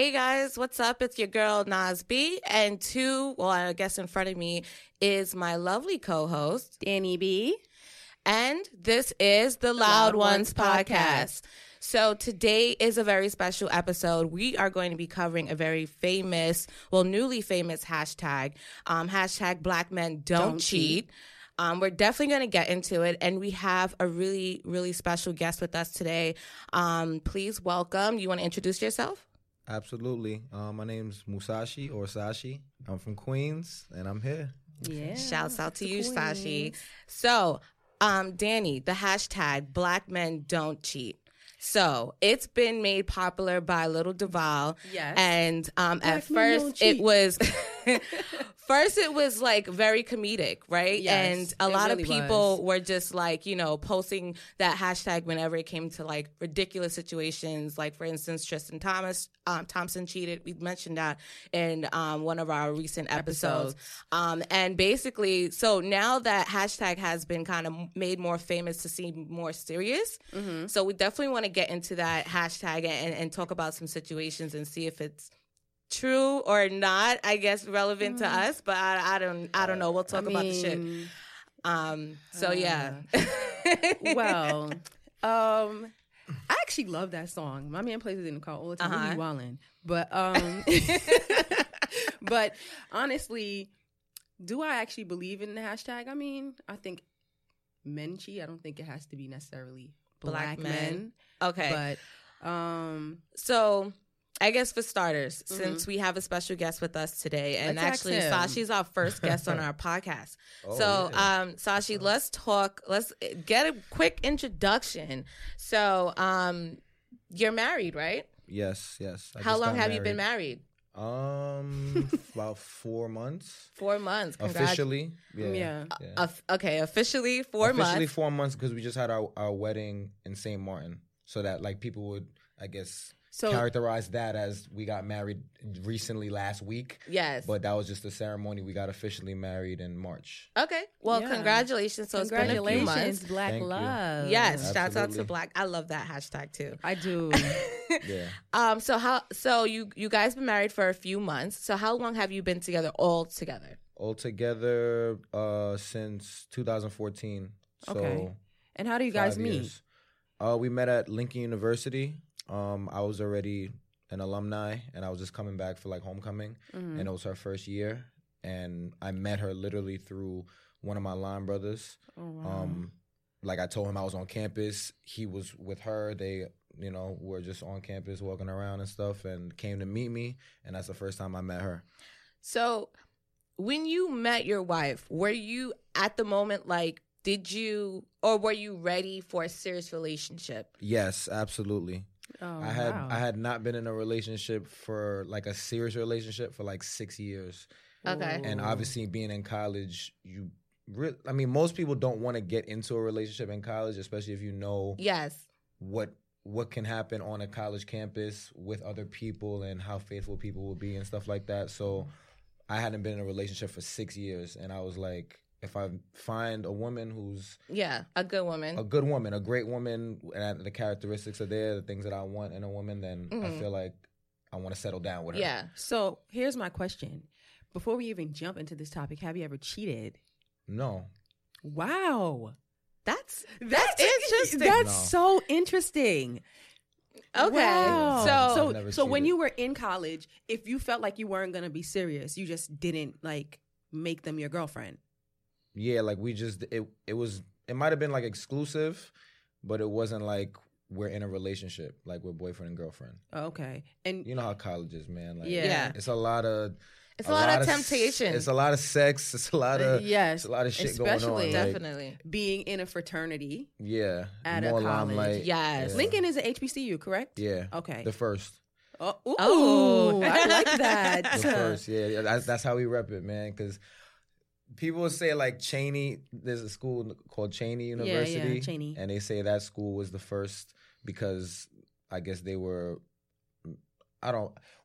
Hey guys, what's up? It's your girl Nas B, and I guess in front of me is my lovely co-host Danny B, and this is the Loud Ones podcast. So today is a very special episode. We are going to be covering a very famous, newly famous hashtag, Black Men Don't Cheat. We're definitely going to get into it, and we have a really, really special guest with us today. Please welcome. You want to introduce yourself? Absolutely. My name's Musashi or Sashi. I'm from Queens, and I'm here. Yeah. Shouts out to you, Queens. Sashi. So, Danny, the hashtag Black Men Don't Cheat. So it's been made popular by Lil Duval. Yes. And at first it was like very comedic, right? Yes, and a lot really of people were just like, you know, posting that hashtag whenever it came to like ridiculous situations. Like for instance, Tristan Thompson cheated. We mentioned that in one of our recent episodes. And basically, so now that hashtag has been kind of made more famous to seem more serious. Mm-hmm. So we definitely want to get into that hashtag and talk about some situations and see if it's true or not, I guess, relevant to us, but I don't know. We'll talk about the shit. I actually love that song. My man plays it in the car all the time. Uh-huh. He be wildin'. But but honestly, do I actually believe in the hashtag? I mean, I think men cheat. I don't think it has to be necessarily black men. Okay. But so I guess for starters, since we have a special guest with us today, and actually Sashi's our first guest on our podcast. Sashi, let's get a quick introduction. So, you're married, right? Yes. How long have you been married? About 4 months. 4 months. Officially. Yeah. Officially 4 months. Officially 4 months, because we just had our wedding in St. Martin. So that like people would, I guess, characterize that as we got married recently last week. Yes. But that was just the ceremony. We got officially married in March. Okay. Well, congratulations. So congratulations, Black Thank Love. You. Yes. Shouts out to Black. I love that hashtag too. I do. Yeah. So you guys been married for a few months. So how long have you been together all together? Since 2014. So okay. And how do you guys meet? Years. We met at Lincoln University. I was already an alumni, and I was just coming back for, like, homecoming, and it was her first year, and I met her literally through one of my line brothers. Oh, wow. I told him I was on campus. He was with her. They, you know, were just on campus walking around and stuff and came to meet me, and that's the first time I met her. So when you met your wife, were you at the moment, like, were you ready for a serious relationship? Yes, absolutely. Oh, I had not been in a relationship for, like, a serious relationship for, like, 6 years. Okay. And obviously being in college, most people don't want to get into a relationship in college, especially if you know what can happen on a college campus with other people and how faithful people will be and stuff like that. So I hadn't been in a relationship for 6 years, and I was like, if I find a woman who's... Yeah, a good woman, a great woman, and the characteristics are there, the things that I want in a woman, then I feel like I want to settle down with her. Yeah. So here's my question. Before we even jump into this topic, have you ever cheated? No. Wow. That's interesting. So interesting. Okay. Wow. So when you were in college, if you felt like you weren't going to be serious, you just didn't, like, make them your girlfriend. Yeah, like we just it might have been like exclusive, but it wasn't like we're in a relationship, like we're boyfriend and girlfriend. Okay, and you know how college is, man. Like, yeah, it's a lot of temptation. It's a lot of sex. It's a lot of it's a lot of shit going on. Especially, definitely being in a fraternity. Yeah, at more a college. Limelight. Yes, yeah. Lincoln is an HBCU, correct? Yeah. Okay, the first. Oh, I like that. The first, yeah. That's how we rep it, man. Because people say, like, Cheney, there's a school called Cheney University. Yeah, Cheney. And they say that school was the first because I guess they were,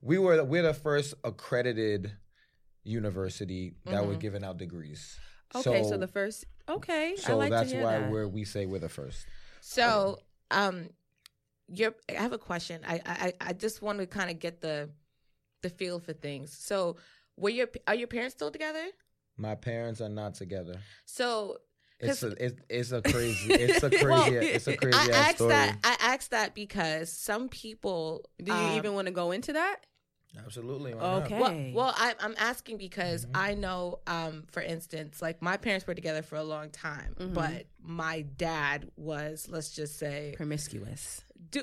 we're the first accredited university that were giving out degrees. Okay, so the first, okay. So I like that's to hear why that. We say we're the first. So I have a question. I just want to kind of get the the feel for things. So are your parents still together? My parents are not together. So it's a crazy well, it's a crazy ass story. I asked that because some people. Do you even want to go into that? Absolutely. Okay. Well, I'm asking because mm-hmm. I know, for instance, like my parents were together for a long time, mm-hmm. but my dad was, let's just say, promiscuous.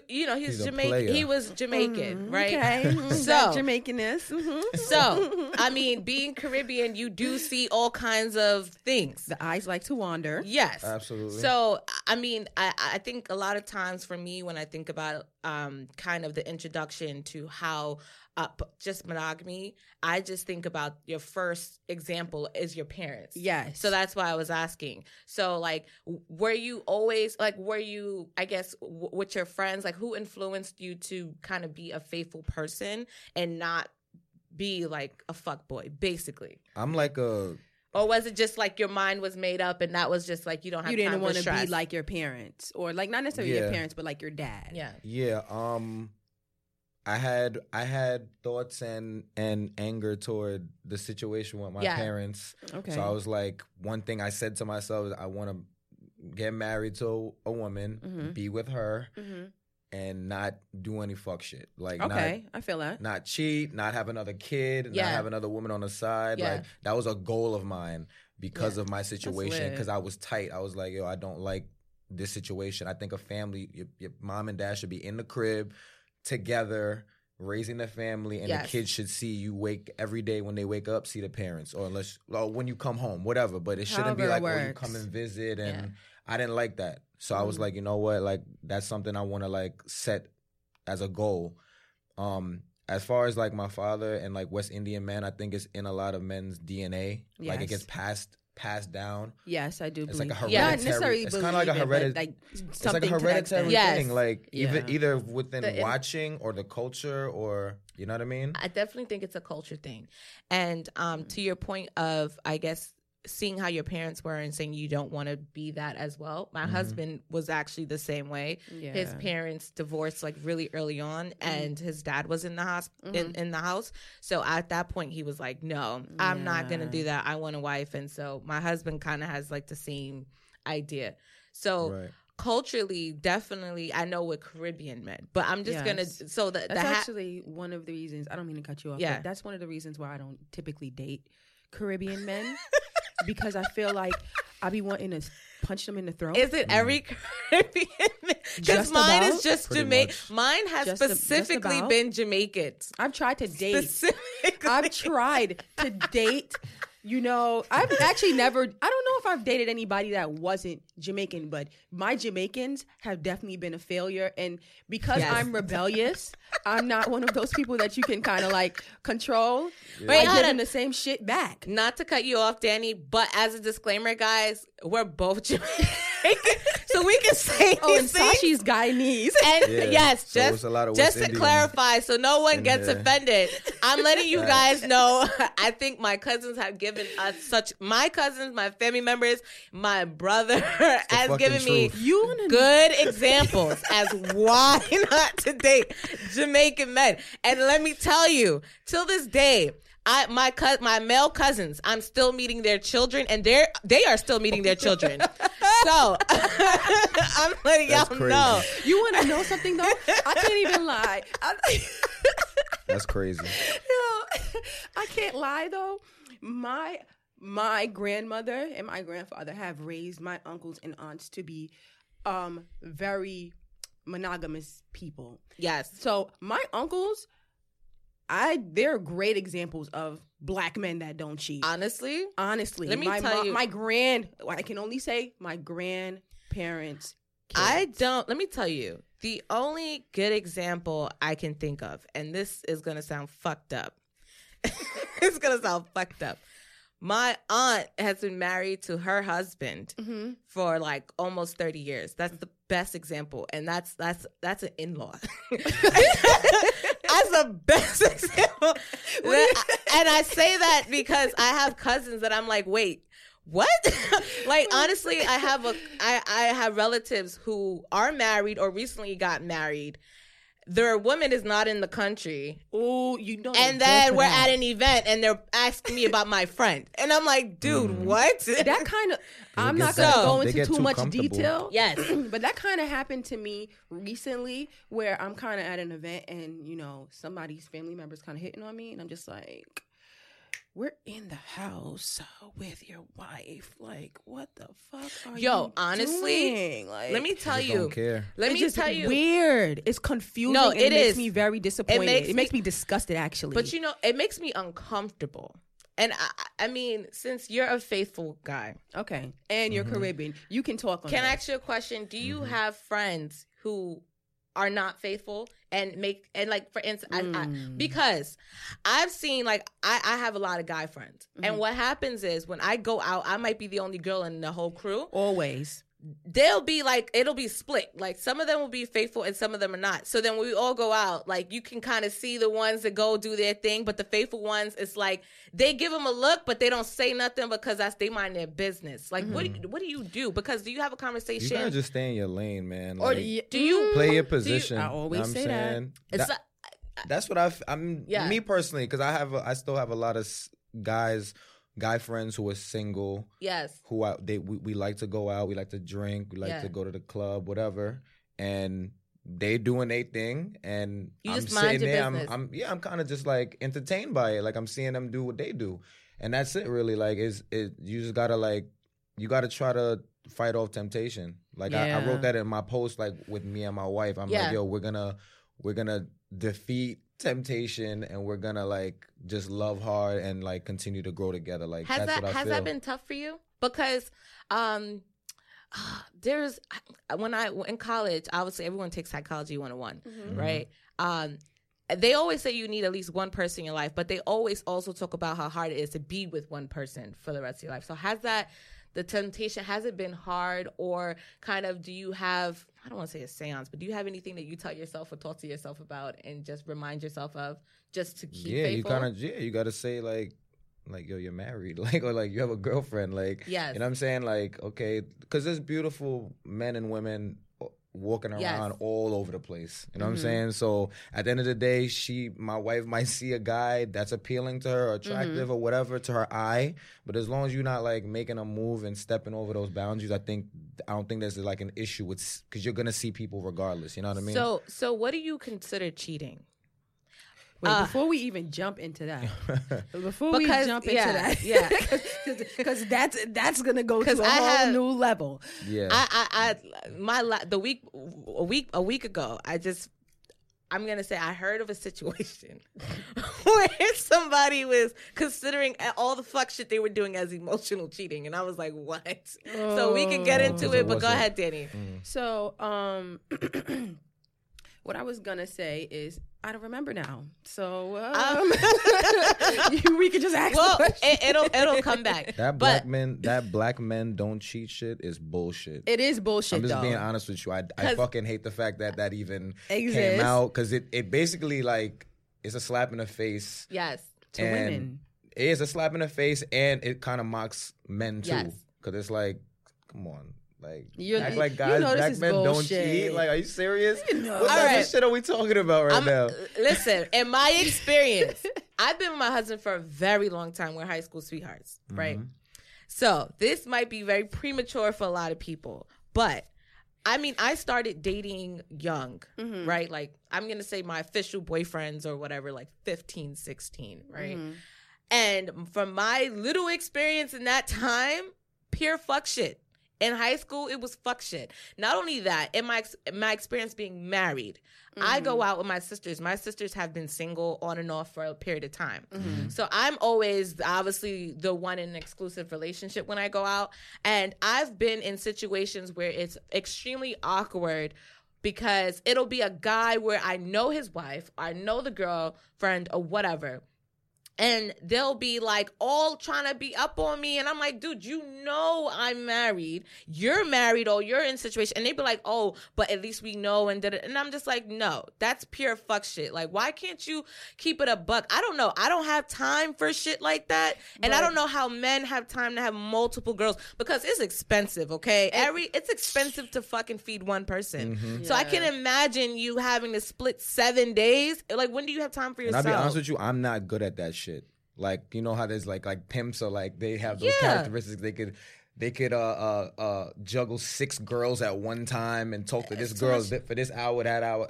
He's Jamaican. He was Jamaican, mm-hmm. right? Okay. So Jamaicanness. Mm-hmm. So I mean, being Caribbean, you do see all kinds of things. The eyes like to wander. Yes, absolutely. So I mean, I think a lot of times for me, when I think about kind of the introduction to how. Just monogamy, I just think about your first example is your parents. Yes. So that's why I was asking. So, like, were you, I guess, with your friends, like, who influenced you to kind of be a faithful person and not be, like, a fuckboy, basically? I'm like a... Or was it just like your mind was made up and that was just like you don't have time to stress? You didn't want to be like your parents or, like, not necessarily your parents, but like your dad. Yeah. Yeah, I had thoughts and anger toward the situation with my parents. Okay. So I was like, one thing I said to myself is I want to get married to a woman, mm-hmm. be with her, mm-hmm. and not do any fuck shit. Like, okay, I feel that. Not cheat, not have another kid, not have another woman on the side. Yeah. Like, that was a goal of mine because of my situation, because I was tight. I was like, yo, I don't like this situation. I think a family, your mom and dad should be in the crib, together, raising the family, and the kids should see you wake every day when they wake up, see the parents, or unless when you come home, whatever. But it shouldn't be like, well, you come and visit, and I didn't like that. So I was like, you know what, like that's something I want to like set as a goal. As far as like my father and like West Indian man, I think it's in a lot of men's DNA. Yes. Like it gets passed down. Yes, I do. It's believe. Like a hereditary. Not necessarily it's kind of like a hereditary. It's like a hereditary thing. Like either within watching or the culture, or you know what I mean. I definitely think it's a culture thing, and to your point of, I guess, seeing how your parents were and saying you don't want to be that as well. My mm-hmm. husband was actually the same way. Yeah. His parents divorced like really early on, mm-hmm. and his dad was in the mm-hmm. in the house. So at that point he was like, no, I'm not going to do that. I want a wife. And so my husband kind of has like the same idea. So culturally, definitely, I know we're Caribbean men, but I'm just going to, so that's actually one of the reasons, I don't mean to cut you off, but that's one of the reasons why I don't typically date Caribbean men. Because I feel like I be wanting to punch them in the throat. Is it every Caribbean? Because mine is just Jamaican. Mine has just specifically been Jamaican. I've tried to date. You know, I've actually never, I don't know if I've dated anybody that wasn't Jamaican, but my Jamaicans have definitely been a failure. And because I'm rebellious, I'm not one of those people that you can kind of like control. Yeah. Wait, I give them the same shit back. Not to cut you off, Danny, but as a disclaimer, guys, we're both Jamaican. So we can say these and things. Sashi's Guyanese. And so just to clarify, so no one gets offended. I'm letting you guys know. I think my cousins have given us my cousins, my family members, my brother has given me good examples as why not to date Jamaican men. And let me tell you, till this day, my male cousins, I'm still meeting their children, and they are still meeting their children. So I'm letting y'all know. You want to know something though? I can't even lie. That's crazy. No, I can't lie though. My grandmother and my grandfather have raised my uncles and aunts to be very monogamous people. Yes. So my uncles. They're great examples of black men that don't cheat. Honestly. Let me tell you. I can only say my grandparents. Kids. Let me tell you, the only good example I can think of, and this is going to sound fucked up. My aunt has been married to her husband mm-hmm. for like almost 30 years. That's the best example. And that's an in-law. That's the best example. And I say that because I have cousins that I'm like, wait, what? Like, honestly, I have relatives who are married or recently got married their woman is not in the country. Oh, you know. And then we're at an event and they're asking me about my friend. And I'm like, dude, what? That kind of, I'm not going to go into too much detail. Yes. But that kind of happened to me recently where I'm kind of at an event and, you know, somebody's family member's kind of hitting on me. And I'm just like, we're in the house with your wife. Like, what the fuck are you honestly, doing? Like, let me tell you. Don't care. Let me just tell you. It's weird. It's confusing. No, it is. Makes me very disappointed. It makes me disgusted, actually. But, you know, it makes me uncomfortable. And, I mean, since you're a faithful guy. Okay. And you're Caribbean. You can talk on that. Can I ask you a question? Do you have friends who are not faithful and make, and like, for instance, because I've seen, like, I have a lot of guy friends, and what happens is when I go out, I might be the only girl in the whole crew. Always. They'll be like, it'll be split. Like, some of them will be faithful and some of them are not. So then when we all go out, like, you can kind of see the ones that go do their thing, but the faithful ones, it's like they give them a look, but they don't say nothing because that's, they mind their business. Like, what do you do? Because do you have a conversation? You gotta just stay in your lane, man. Like, or do you play your position? I always say that. It's that's what I'm. Yeah. Me personally, because I still have a lot of guy friends who are single. Yes. Who we like to go out. We like to drink. We like to go to the club, whatever. And they doing their thing. And you just mind your business. I'm kind of just like entertained by it. Like, I'm seeing them do what they do. And that's it, really. Like, you just gotta, like, you gotta try to fight off temptation. Like, yeah. I wrote that in my post, like, with me and my wife. I'm like, yo, we're gonna defeat temptation, and we're gonna, like, just love hard and, like, continue to grow together. Like, has that been tough for you? Because when I in college, obviously everyone takes psychology 101, right? They always say you need at least one person in your life, but they always also talk about how hard it is to be with one person for the rest of your life. So has it been hard, or kind of, do you have, I don't want to say a seance, but do you have anything that you tell yourself or talk to yourself about and just remind yourself of just to keep faithful? You got to say, like, yo, you're married, like, or like you have a girlfriend, like, yes. You know what I'm saying? Like, okay, because there's beautiful men and women walking around all over the place. You know what I'm saying? So at the end of the day, my wife might see a guy that's appealing to her, or attractive or whatever to her eye. But as long as you're not, like, making a move and stepping over those boundaries, I don't think there's, like, an issue with, because you're gonna see people regardless. You know what I mean? So what do you consider cheating? Wait, before we even jump into that, because that's gonna go to a whole new level. Yeah, a week ago, I'm gonna say I heard of a situation where somebody was considering all the fuck shit they were doing as emotional cheating, and I was like, what? Oh. So we can get into it, but go ahead, Danny. So, what I was gonna say is, I don't remember now, so we could just ask. Well, it'll come back. That black men don't cheat shit is bullshit. It is bullshit. I'm just being honest with you. I fucking hate the fact that even exists. Came out, because it basically, like, it's a slap in the face. Yes, to women. It is a slap in the face, and it kind of mocks men too, because it's like, come on. Like, act like guys, black men don't cheat. Like, are you serious? What type of shit are we talking about now? Listen, in my experience, I've been with my husband for a very long time. We're high school sweethearts, right? So this might be very premature for a lot of people. But, I mean, I started dating young, right? Like, I'm going to say my official boyfriends or whatever, like 15, 16, right? And from my little experience in that time, pure fuck shit. In high school, it was fuck shit. Not only that, in my experience being married, I go out with my sisters. My sisters have been single on and off for a period of time. So I'm always, obviously, the one in an exclusive relationship when I go out. And I've been in situations where it's extremely awkward, because it'll be a guy where I know his wife, I know the girlfriend, or whatever. And they'll be like all trying to be up on me. And I'm like, dude, you know I'm married. You're married or you're in situation. And they be like, oh, but at least we know. And and I'm just like, no, that's pure fuck shit. Like, why can't you keep it a buck? I don't know. I don't have time for shit like that. And I don't know how men have time to have multiple girls. Because it's expensive, okay? It's expensive to fucking feed one person. Mm-hmm. Yeah. So I can imagine you having to split 7 days. Like, when do you have time for yourself? And I'll be honest with you, I'm not good at that shit. Like, you know how there's like pimps, or like they have those characteristics. They could juggle 6 girls at one time and talk to this girl for this hour, that hour.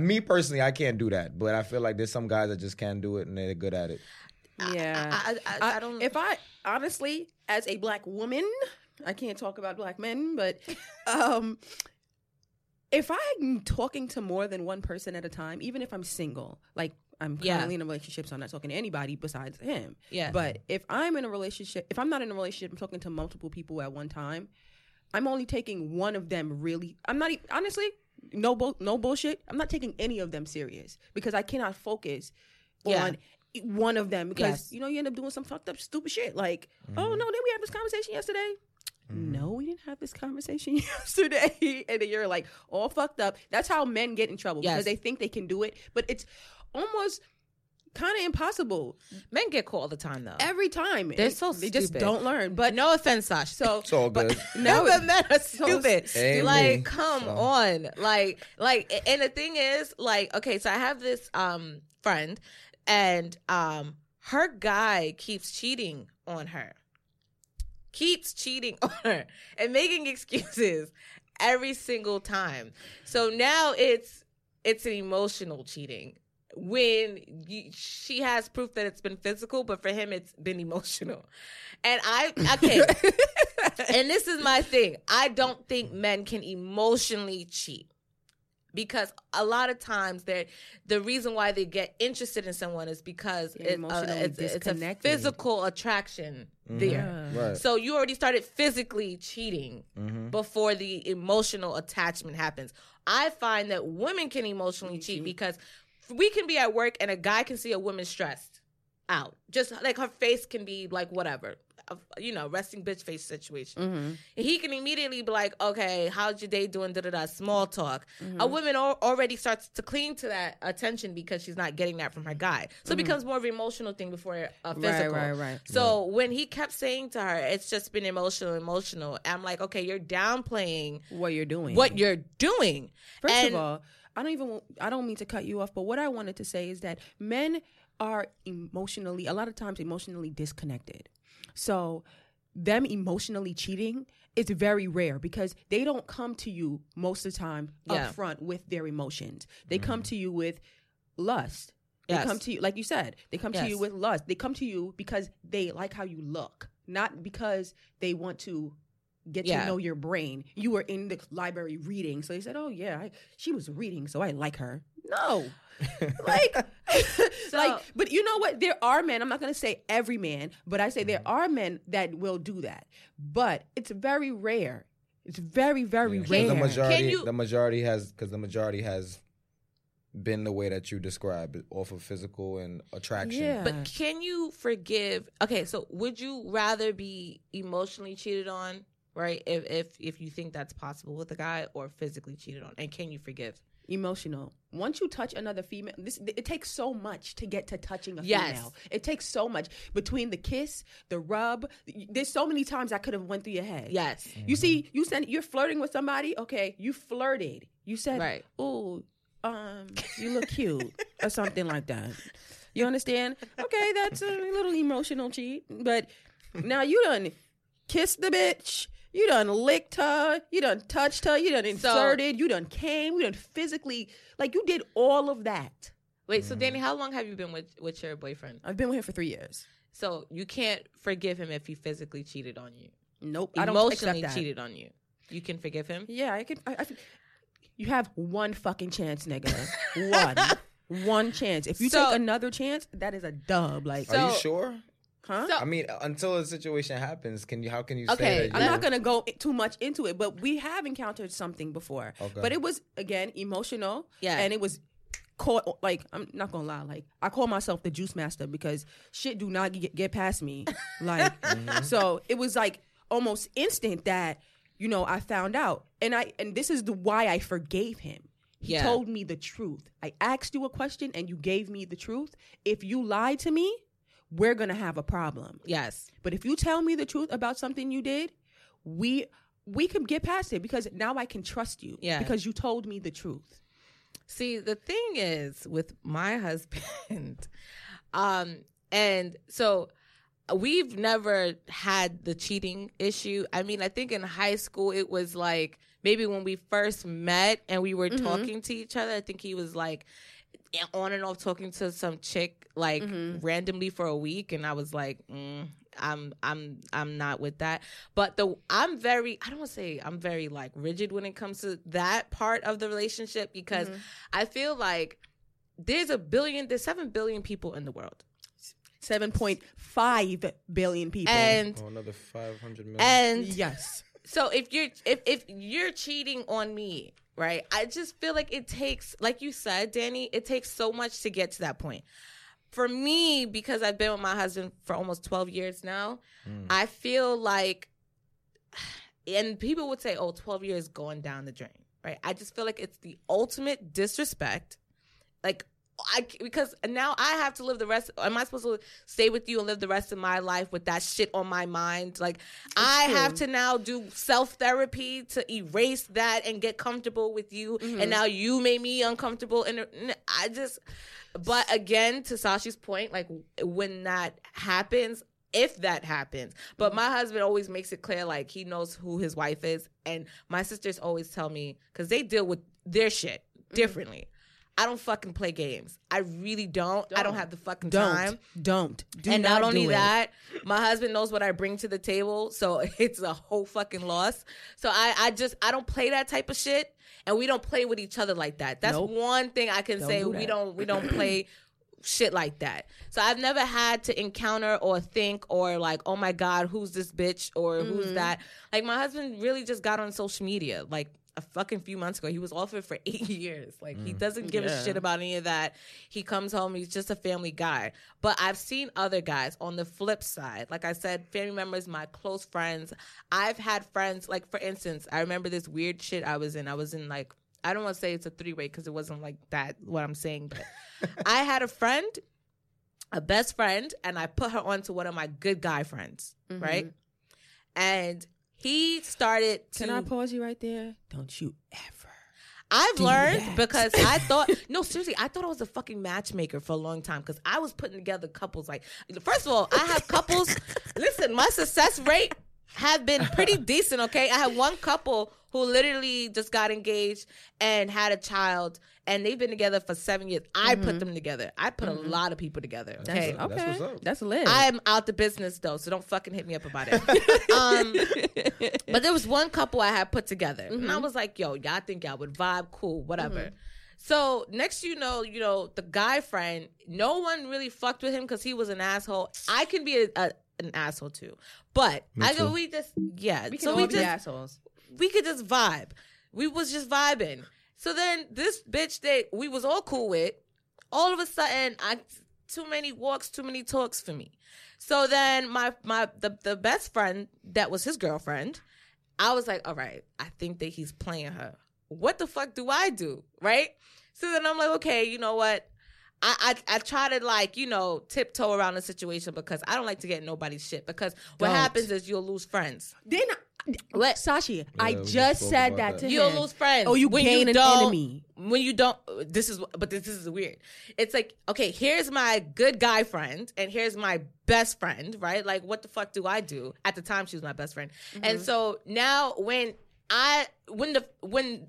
Me personally, I can't do that. But I feel like there's some guys that just can't do it and they're good at it. Yeah, I don't. If I honestly, as a black woman, I can't talk about black men, but if I'm talking to more than one person at a time, even if I'm single, like. I'm currently in a relationship, so I'm not talking to anybody besides him. Yeah. But if I'm in a relationship, if I'm not in a relationship, I'm talking to multiple people at one time. I'm only taking one of them really. I'm not honestly, no bullshit. I'm not taking any of them serious because I cannot focus on one of them because you know you end up doing some fucked up stupid shit. Like, oh no, didn't we have this conversation yesterday? No, we didn't have this conversation yesterday, and then you're like all fucked up. That's how men get in trouble because they think they can do it, but it's almost kind of impossible. Men get caught all the time, though. Every time. They're so stupid. They just don't learn. But no offense, Sash. So it's all good. No, but men are stupid. So like, come on. Like, and the thing is, like, okay, so I have this friend, and her guy keeps cheating on her. And making excuses every single time. So now it's an emotional cheating. When she has proof that it's been physical, but for him it's been emotional. And and this is my thing. I don't think men can emotionally cheat because a lot of times the reason why they get interested in someone is because it's a physical attraction there. Yeah. Right. So you already started physically cheating before the emotional attachment happens. I find that women can emotionally cheat because we can be at work and a guy can see a woman stressed out. Just like her face can be like whatever, you know, resting bitch face situation. Mm-hmm. He can immediately be like, okay, how's your day doing? Da-da-da, small talk. Mm-hmm. A woman already starts to cling to that attention because she's not getting that from her guy. So it becomes more of an emotional thing before a physical. Right. So when he kept saying to her, it's just been emotional. I'm like, okay, you're downplaying what you're doing. First of all, I don't mean to cut you off, but what I wanted to say is that men are a lot of times emotionally disconnected. So them emotionally cheating is very rare because they don't come to you most of the time up front with their emotions. They come to you with lust. They come to you, like you said, they come to you with lust. They come to you because they like how you look, not because they want to get to know your brain. You were in the library reading, so they said, "Oh yeah, she was reading, so I like her." No, but you know what? There are men. I'm not gonna say every man, but I say there are men that will do that. But it's very rare. It's very, very rare. The majority has been the way that you describe off of physical and attraction. Yeah. But can you forgive? Okay, so would you rather be emotionally cheated on? Right, if you think that's possible with a guy, or physically cheated on, and can you forgive? Emotional. Once you touch another female, it takes so much to get to touching a female. It takes so much between the kiss, the rub. There's so many times I could have went through your head. Yes. Mm-hmm. You see, you're flirting with somebody. Okay, you flirted. You said, "Ooh, you look cute," or something like that. You understand? Okay, that's a little emotional cheat, but now you done kissed the bitch. You done licked her. You done touched her. You done inserted. You done came. You done physically. Like, you did all of that. Wait, so Danny, how long have you been with your boyfriend? I've been with him for 3 years. So you can't forgive him if he physically cheated on you? Nope. I don't accept that. Emotionally cheated on you? You can forgive him? Yeah, I can. You have one fucking chance, nigga. One chance. If you take another chance, that is a dub. Like, are you sure? Huh? So, I mean, until a situation happens, how can you say that? I'm not going to go too much into it, but we have encountered something before. Okay. But it was, again, emotional, and it was call, like, I'm not gonna lie, like, I call myself the juice master because shit do not get past me. Like, mm-hmm. So it was like almost instant that, you know, I found out. And this is why I forgave him. He told me the truth. I asked you a question and you gave me the truth. If you lied to me, we're going to have a problem. Yes. But if you tell me the truth about something you did, we can get past it because now I can trust you. Yeah. Because you told me the truth. See, the thing is with my husband, and so we've never had the cheating issue. I mean, I think in high school it was like maybe when we first met and we were mm-hmm. talking to each other. I think he was like on and off talking to some chick like mm-hmm. randomly for a week, and I was like, I'm not with that. But I don't want to say I'm very like rigid when it comes to that part of the relationship because mm-hmm. I feel like there's 7 billion people in the world. 7.5 billion people, and another 500 million. And yes, so if you're cheating on me, right? I just feel like it takes, like you said, Danny, it takes so much to get to that point. For me, because I've been with my husband for almost 12 years now, I feel like, and people would say, "Oh, 12 years going down the drain," right? I just feel like it's the ultimate disrespect, like. Because now I have to live the rest. Am I supposed to stay with you and live the rest of my life with that shit on my mind? Like, I have to now do self-therapy to erase that and get comfortable with you. Mm-hmm. And now you made me uncomfortable. And I just, but again, to Sashi's point, like, when that happens, if that happens. But my husband always makes it clear, like, he knows who his wife is. And my sisters always tell me, because they deal with their shit differently. Mm-hmm. I don't fucking play games. I really don't. I don't have the fucking time. Don't. And not only that, my husband knows what I bring to the table, so it's a whole fucking loss. So I don't play that type of shit, and we don't play with each other like that. That's one thing I can say. We don't play shit like that. So I've never had to encounter or think or like, oh my God, who's this bitch or who's that? Like, my husband really just got on social media, like, a fucking few months ago. He was off it for 8 years. Like, he doesn't give a shit about any of that. He comes home. He's just a family guy. But I've seen other guys on the flip side. Like I said, family members, my close friends. I've had friends, like, for instance, I remember this weird shit I was in. Like, I don't want to say it's a three-way because it wasn't like that, what I'm saying. But I had a friend, a best friend, and I put her on to one of my good guy friends, right? And he started to... Can I pause you right there? Don't you ever. I've learned that. Because I thought... No, seriously, I thought I was a fucking matchmaker for a long time because I was putting together couples like... First of all, I have couples... Listen, my success rate have been pretty decent, okay? I had one couple who literally just got engaged and had a child, and they've been together for 7 years. I put them together. I put a lot of people together, okay? That's what's up. That's lit. I am out the business, though, so don't fucking hit me up about it. But there was one couple I had put together, and I was like, yo, y'all think y'all would vibe, cool, whatever. So next you know, the guy friend, no one really fucked with him because he was an asshole. I can be an asshole, too. But we can all be assholes. We could just vibe. We was just vibing. So then this bitch that we was all cool with, all of a sudden, too many walks, too many talks for me. So then the best friend that was his girlfriend, I was like, all right, I think that he's playing her. What the fuck do I do, right? So then I'm like, okay, you know what? I try to, like, you know, tiptoe around the situation because I don't like to get in nobody's shit because what happens is you'll lose friends. Then what, Sashi? Yeah, I just said that to him. You'll lose friends. Oh, you gain an enemy when you don't. This is weird. It's like, okay, here's my good guy friend and here's my best friend, right? Like, what the fuck do I do? At the time, she was my best friend, and so now when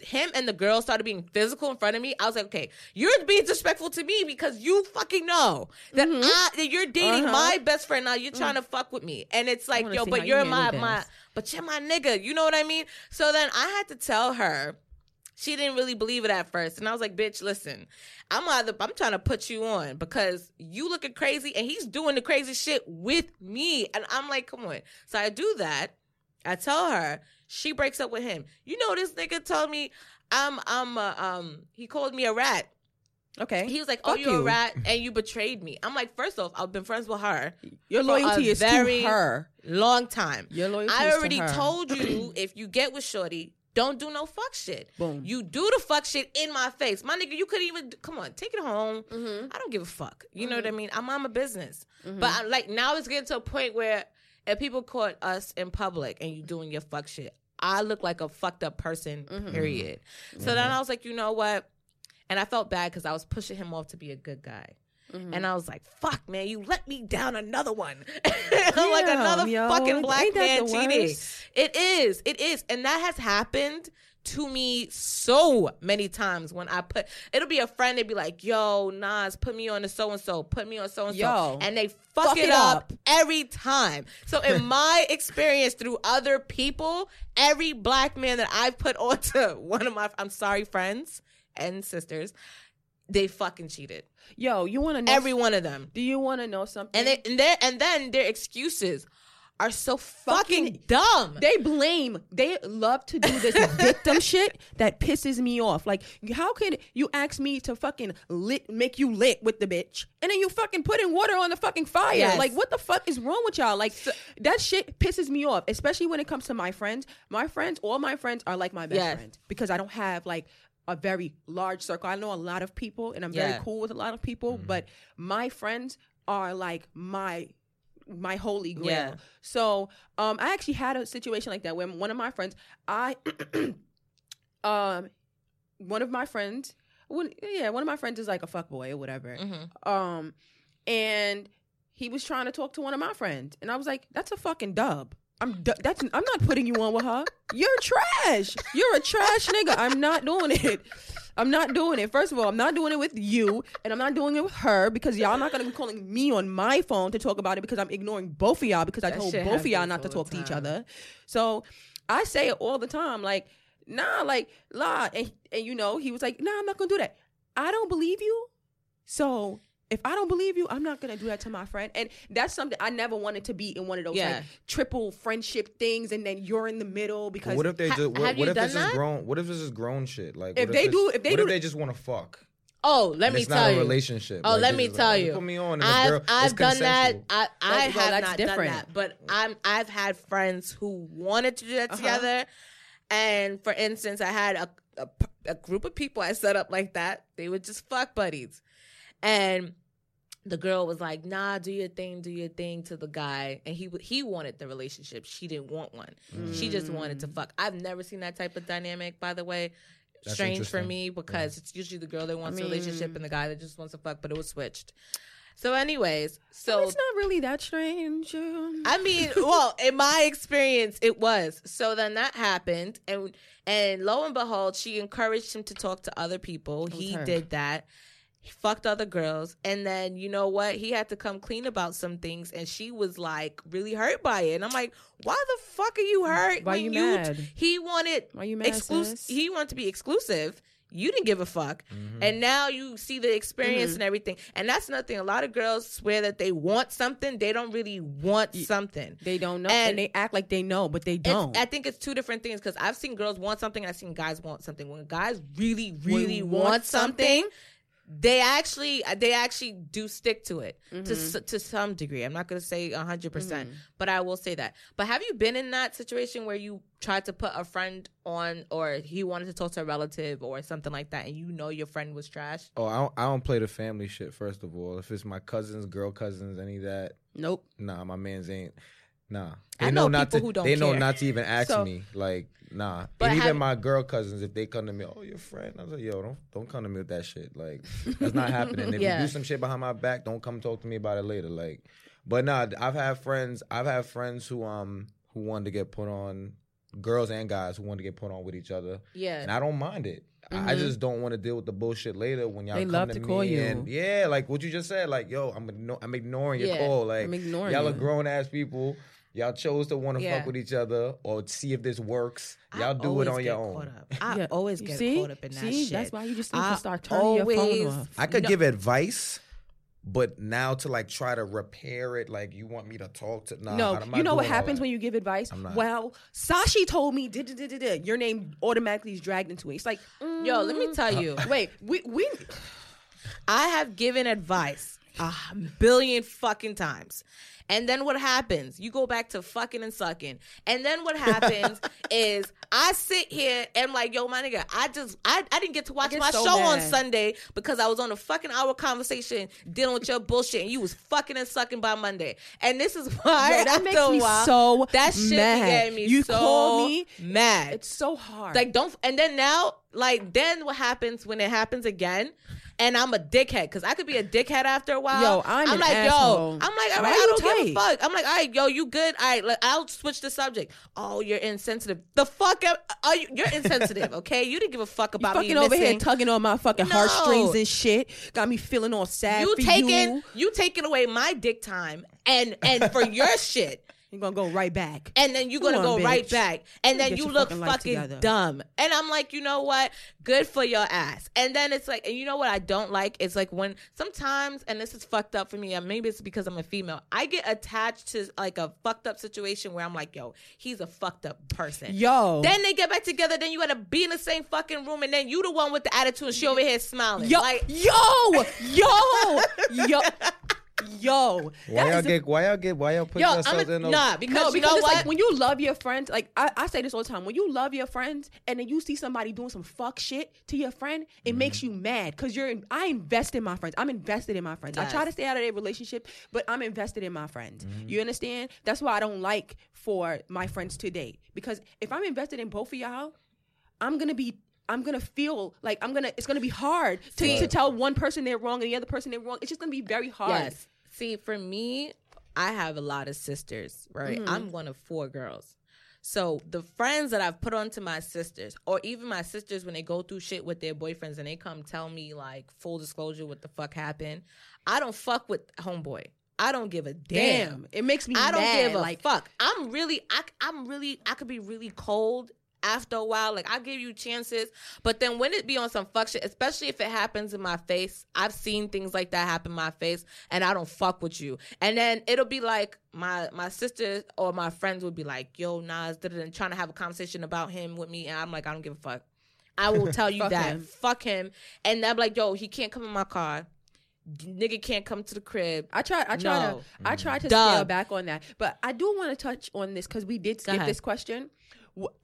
him and the girl started being physical in front of me, I was like, okay, you're being disrespectful to me because you fucking know that that you're dating my best friend now. You're trying to fuck with me, and it's like, yo, but you're but you're my nigga. You know what I mean? So then I had to tell her. She didn't really believe it at first, and I was like, bitch, listen, I'm trying to put you on because you looking crazy, and he's doing the crazy shit with me, and I'm like, come on. So I do that. I tell her. She breaks up with him. You know, this nigga told me he called me a rat. Okay. He was like, "Oh, you're a rat, and you betrayed me." I'm like, first off, I've been friends with her. Your loyalty is to her. Long time. Your loyalty. I already told you, if you get with Shorty, don't do no fuck shit. Boom. You do the fuck shit in my face, my nigga. You couldn't even come on, take it home. Mm-hmm. I don't give a fuck. You know what I mean? I'm on my business. Mm-hmm. But I'm like, now it's getting to a point where if people caught us in public and you doing your fuck shit, I look like a fucked up person. Mm-hmm. Period. Mm-hmm. So then I was like, you know what? And I felt bad because I was pushing him off to be a good guy. Mm-hmm. And I was like, fuck, man, you let me down another one. I'm like, another fucking black man cheating. It is. It is. And that has happened to me so many times when I put... It'll be a friend. They'd be like, yo, Nas, put me on the so-and-so. Put me on so-and-so. Yo, and they fuck it up every time. So in my experience through other people, every black man that I've put onto one of my... I'm sorry, friends... and sisters, they fucking cheated. Yo, you want to know every one of them. Do you want to know something? And then their excuses are so fucking dumb. They blame. They love to do this victim shit that pisses me off. Like, how can you ask me to fucking make you lit with the bitch, and then you fucking putting water on the fucking fire? Yes. Like, what the fuck is wrong with y'all? Like, that shit pisses me off, especially when it comes to my friends. All my friends are like my best friend, because I don't have, like, a very large circle. I know a lot of people, and I'm very cool with a lot of people, but my friends are like my holy grail. Yeah. So I actually had a situation like that where one of my friends is like a fuckboy or whatever. Mm-hmm. And he was trying to talk to one of my friends, and I was like, that's a fucking dub. I'm not putting you on with her. You're trash. You're a trash nigga. I'm not doing it. First of all, I'm not doing it with you, and I'm not doing it with her, because y'all not gonna be calling me on my phone to talk about it, because I'm ignoring both of y'all, because I told both of y'all not to talk to each other. So I say it all the time, like, nah, and you know, he was like, nah, I'm not gonna do that. I don't believe you. So if I don't believe you, I'm not going to do that to my friend. And that's something I never wanted to be in one of those like, triple friendship things, and then you're in the middle because... Well, what if they do... What if this is grown shit? Like, if they just want to fuck? Oh, let me tell you. It's not a relationship. Oh, like, let me tell you. Put me on. I've done that. I have not done that. But I've had friends who wanted to do that together. And for instance, I had a group of people I set up like that. They were just fuck buddies. And the girl was like, nah, do your thing to the guy. And he wanted the relationship. She didn't want one. Mm. She just wanted to fuck. I've never seen that type of dynamic, by the way. That's strange for me, because it's usually the girl that wants a relationship and the guy that just wants to fuck, but it was switched. So anyways, well, it's not really that strange. I mean, well, in my experience, it was. So then that happened. And lo and behold, she encouraged him to talk to other people. He did that. He fucked other girls, and then, you know what? He had to come clean about some things, and she was, like, really hurt by it. And I'm like, why the fuck are you hurt? Why are you mad? He wanted to be exclusive. You didn't give a fuck. Mm-hmm. And now you see the experience and everything. And that's nothing. A lot of girls swear that they want something. They don't really want something. They don't know. And they act like they know, but they don't. I think it's two different things, because I've seen girls want something, and I've seen guys want something. When guys really, really want something... They actually do stick to it to some degree. I'm not going to say 100%, but I will say that. But have you been in that situation where you tried to put a friend on, or he wanted to talk to a relative or something like that, and you know your friend was trash? Oh, I don't play the family shit, first of all. If it's my cousins, girl cousins, any of that. Nope. Nah, my mans ain't. Nah. They I know people who don't care. They know not to even ask me. Like, nah. But and even my girl cousins, if they come to me, oh, your friend. I was like, yo, don't come to me with that shit. Like, that's not happening. If you do some shit behind my back, don't come talk to me about it later. Like, but nah, I've had friends who wanted to get put on, girls and guys who wanted to get put on with each other. Yeah. And I don't mind it. I just don't want to deal with the bullshit later when y'all come to me call you. And yeah, like what you just said, like, yo, I'm ignoring your call. Like, y'all are grown ass people. Y'all chose to want to fuck with each other or see if this works. Y'all do it on your own. I always get caught up in that shit. That's why you just need to start turning your phone off. I could give advice, but now to like try to repair it, like you want me to talk to... Nah, no, you know what happens when you give advice? Well, Sashi told me, your name automatically is dragged into it. It's like, yo, let me tell you. Wait, we... I have given advice 1 billion fucking times. And then what happens? You go back to fucking and sucking. And then what happens is I sit here and I'm like, yo, my nigga, I didn't get to watch my show on Sunday because I was on a fucking hour conversation dealing with your bullshit and you was fucking and sucking by Monday. And this is why that makes me so that shit mad. You call me mad. It's so hard. Like don't. And then now, like then what happens when it happens again? And I'm a dickhead because I could be a dickhead after a while. Yo, I'm like, asshole. Yo, I'm like, all right, I don't give a fuck. I'm like, all right, yo, you good? All right, I'll switch the subject. Oh, you're insensitive. The fuck are you? You're insensitive, okay? You didn't give a fuck about me. You fucking over here tugging on my fucking heartstrings and shit. Got me feeling all sad. You taking away my dick time and for your shit. You're going to go right back. And then you're going to go right back. And then you look fucking dumb. And I'm like, you know what? Good for your ass. And then it's like, and you know what I don't like? It's like when sometimes, and this is fucked up for me, and maybe it's because I'm a female, I get attached to like a fucked up situation where I'm like, yo, he's a fucked up person. Yo. Then they get back together. Then you got to be in the same fucking room. And then you the one with the attitude and she over here smiling. Yo. Like, Yo, why y'all put yourselves in, because you know what? Like when you love your friends, like I say this all the time, when you love your friends and then you see somebody doing some fuck shit to your friend, it makes you mad because I invest in my friends. I'm invested in my friends. Yes. I try to stay out of their relationship, but I'm invested in my friends. Mm-hmm. You understand? That's why I don't like for my friends to date, because if I'm invested in both of y'all, it's gonna be hard to tell one person they're wrong and the other person they're wrong. It's just gonna be very hard. Yes. See, for me, I have a lot of sisters, right? Mm-hmm. I'm one of 4 girls. So the friends that I've put onto my sisters, or even my sisters when they go through shit with their boyfriends and they come tell me, like, full disclosure, what the fuck happened, I don't fuck with homeboy. I don't give a damn. It makes me mad. I don't give a fuck. I could be really cold after a while. Like, I give you chances, but then when it be on some fuck shit, especially if it happens in my face, I've seen things like that happen in my face, and I don't fuck with you. And then it'll be like my sister or my friends would be like, yo, Nas, trying to have a conversation about him with me, and I'm like, I don't give a fuck. I will tell you fuck him. And I'm like, yo, he can't come in my car. Nigga can't come to the crib. I tried to scale back on that, but I do want to touch on this because we did skip this question.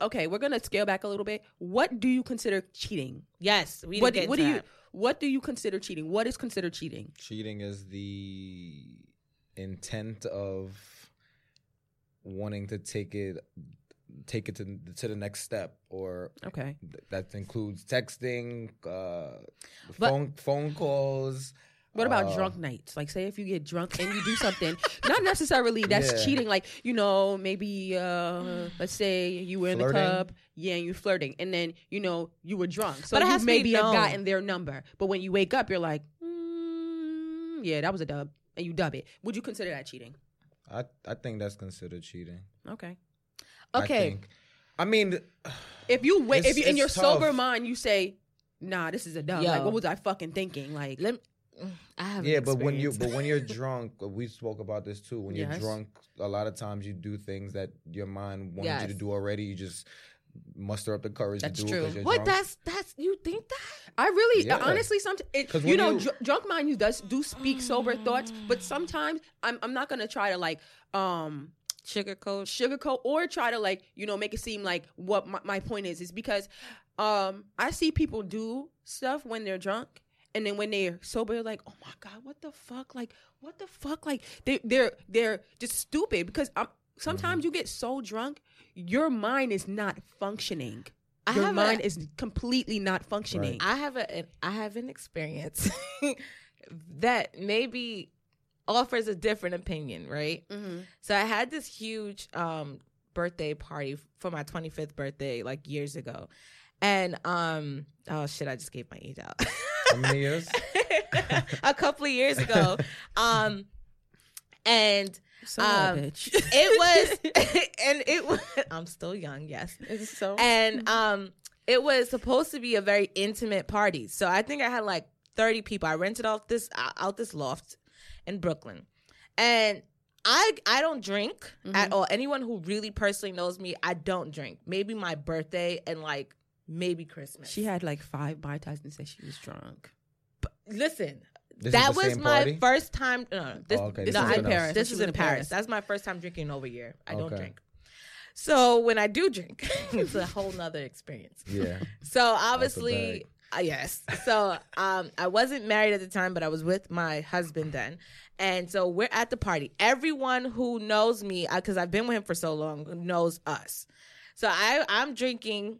Okay, we're gonna scale back a little bit. What do you consider cheating? Yes, we didn't get into that. What do you consider cheating? What is considered cheating? Cheating is the intent of wanting to take it to the next step, or okay, that includes texting, phone calls. What about drunk nights? Like, say if you get drunk and you do something, not necessarily that's cheating. Like, you know, maybe, let's say you were flirting in the club. Yeah, and you're flirting. And then, you know, you were drunk. So you maybe have gotten their number. But when you wake up, you're like, yeah, that was a dub. And you dub it. Would you consider that cheating? I think that's considered cheating. Okay. I mean, if you wait, if you, in your tough sober mind, you say, nah, this is a dub. Yo. Like, what was I fucking thinking? Like, when you're drunk, we spoke about this too. When you're drunk, a lot of times you do things that your mind wanted you to do already. You just muster up the courage to do it because you're drunk. That's you think that? I really honestly sometimes drunk mind you does do speak sober thoughts, but sometimes I'm not gonna try to like sugarcoat or try to like, you know, make it seem like what my point is because I see people do stuff when they're drunk. And then when they're sober, they're like, oh, my God, what the fuck? Like, what the fuck? Like, they're just stupid because sometimes you get so drunk, your mind is not functioning. Your mind is completely not functioning. Right. I have an experience that maybe offers a different opinion, right? Mm-hmm. So I had this huge birthday party for my 25th birthday, like, years ago. And, oh, shit, I just gave my age out. How many years? A couple of years ago. It was, I'm still young, yes. It's so. And it was supposed to be a very intimate party. So I think I had like 30 people. I rented out this loft in Brooklyn. And I don't drink at all. Anyone who really personally knows me, I don't drink. Maybe my birthday and like, maybe Christmas. She had like 5 Mai Tais and said she was drunk. But Listen, that was my first time. No, this is in Paris. This is in Paris. That's my first time drinking over here. I don't drink. So when I do drink, it's a whole nother experience. Yeah. So obviously, yes. So I wasn't married at the time, but I was with my husband then. And so we're at the party. Everyone who knows me, because I've been with him for so long, knows us. So I'm drinking.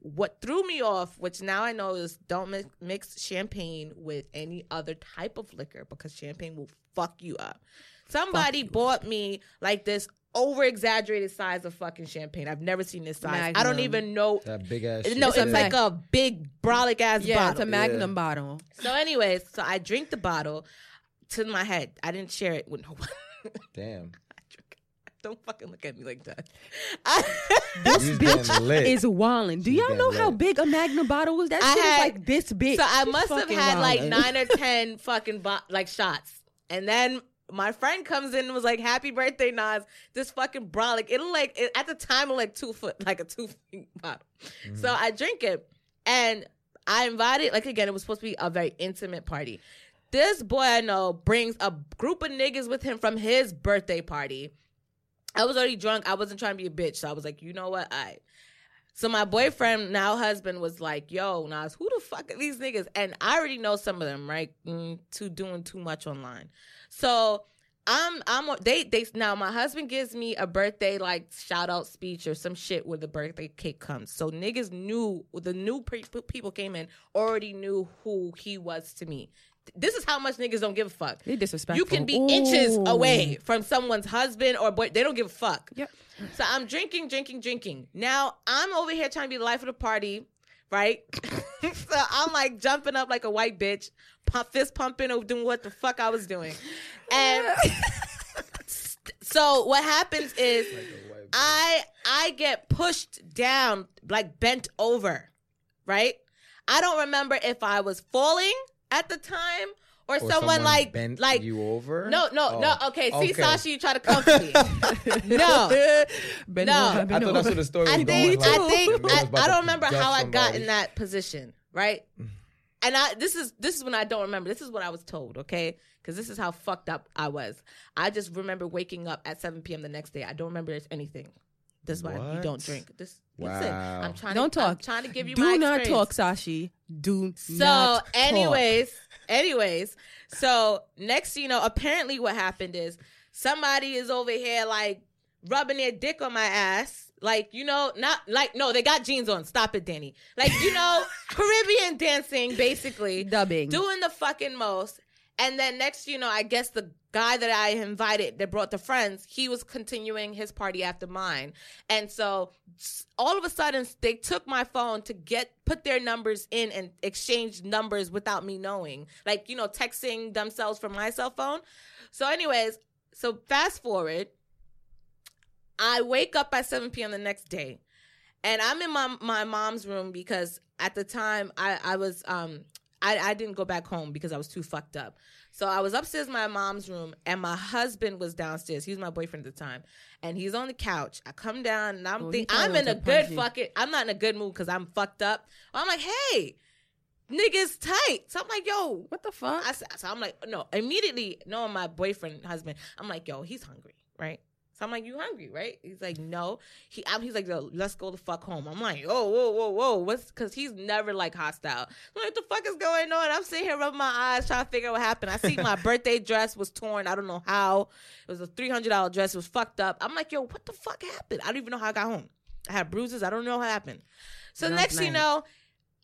What threw me off, which now I know, is don't mix champagne with any other type of liquor, because champagne will fuck you up. Somebody bought me like this over-exaggerated size of fucking champagne. I've never seen this size. Magnum. I don't even know. That big-ass shit. No, it's like a big, brolic-ass bottle. Yeah, it's a Magnum bottle. So anyways, so I drink the bottle to my head. I didn't share it with no one. Damn. Don't fucking look at me like that. This bitch is wildin'. Do y'all know how big a Magnum bottle was? That shit was like this big. So I must have had like 9 or 10 fucking like shots. And then my friend comes in and was like, "Happy birthday, Nas." This fucking brolic. It at the time was like 2 foot, like a 2 feet bottle. Mm-hmm. So I drink it. And I invited, like again, it was supposed to be a very intimate party. This boy I know brings a group of niggas with him from his birthday party. I was already drunk. I wasn't trying to be a bitch. So I was like, you know what? All right. So my boyfriend, now husband, was like, "Yo, Nas, who the fuck are these niggas?" And I already know some of them, right? Doing too much online. So they now my husband gives me a birthday like shout out speech or some shit where the birthday cake comes. So niggas knew, the new people came in already knew who he was to me. This is how much niggas don't give a fuck. They disrespectful. You can be inches away from someone's husband or boy. They don't give a fuck. Yep. So I'm drinking. Now I'm over here trying to be the life of the party, right? So I'm like jumping up like a white bitch, fist pumping or doing what the fuck I was doing. And so what happens is like I get pushed down, like bent over, right? I don't remember if I was falling at the time, or someone like bent like you over. No. Okay. See, Sashi, you try to comfort me. I thought that's what the story was going. I don't remember how I got in that position, right? And this is when I don't remember. This is what I was told, okay? Because this is how fucked up I was. I just remember waking up at 7 p.m. the next day. I don't remember anything. That's why you don't drink. Listen, I'm trying don't to talk. I'm trying to give you my experience. Do not talk, Sashi. Do not talk. So anyways, so next, apparently what happened is somebody is over here like rubbing their dick on my ass. Like, not like, no, they got jeans on. Stop it, Danny. Like, Caribbean dancing, basically. Dubbing. Doing the fucking most. And then next, I guess the guy that I invited that brought the friends, he was continuing his party after mine. And so all of a sudden, they took my phone to put their numbers in and exchange numbers without me knowing. Like, texting themselves from my cell phone. So anyways, so fast forward, I wake up at 7 p.m. the next day. And I'm in my mom's room because at the time I was... I didn't go back home because I was too fucked up. So I was upstairs in my mom's room, and my husband was downstairs. He was my boyfriend at the time. And he's on the couch. I come down, and I'm not in a good mood because I'm fucked up. I'm like, "Hey, niggas tight." So I'm like, "Yo, what the fuck?" So I'm like, no. Immediately, knowing my boyfriend, husband, I'm like, "Yo, he's hungry, right?" So I'm like, "You hungry, right?" He's like, "No." He's like, "Yo, let's go the fuck home." I'm like, "Oh, whoa. What's?" Because he's never like hostile. I'm like, "What the fuck is going on?" I'm sitting here rubbing my eyes trying to figure out what happened. I see my birthday dress was torn. I don't know how. It was a $300 dress. It was fucked up. I'm like, "Yo, what the fuck happened?" I don't even know how I got home. I had bruises. I don't know what happened. So next thing you know,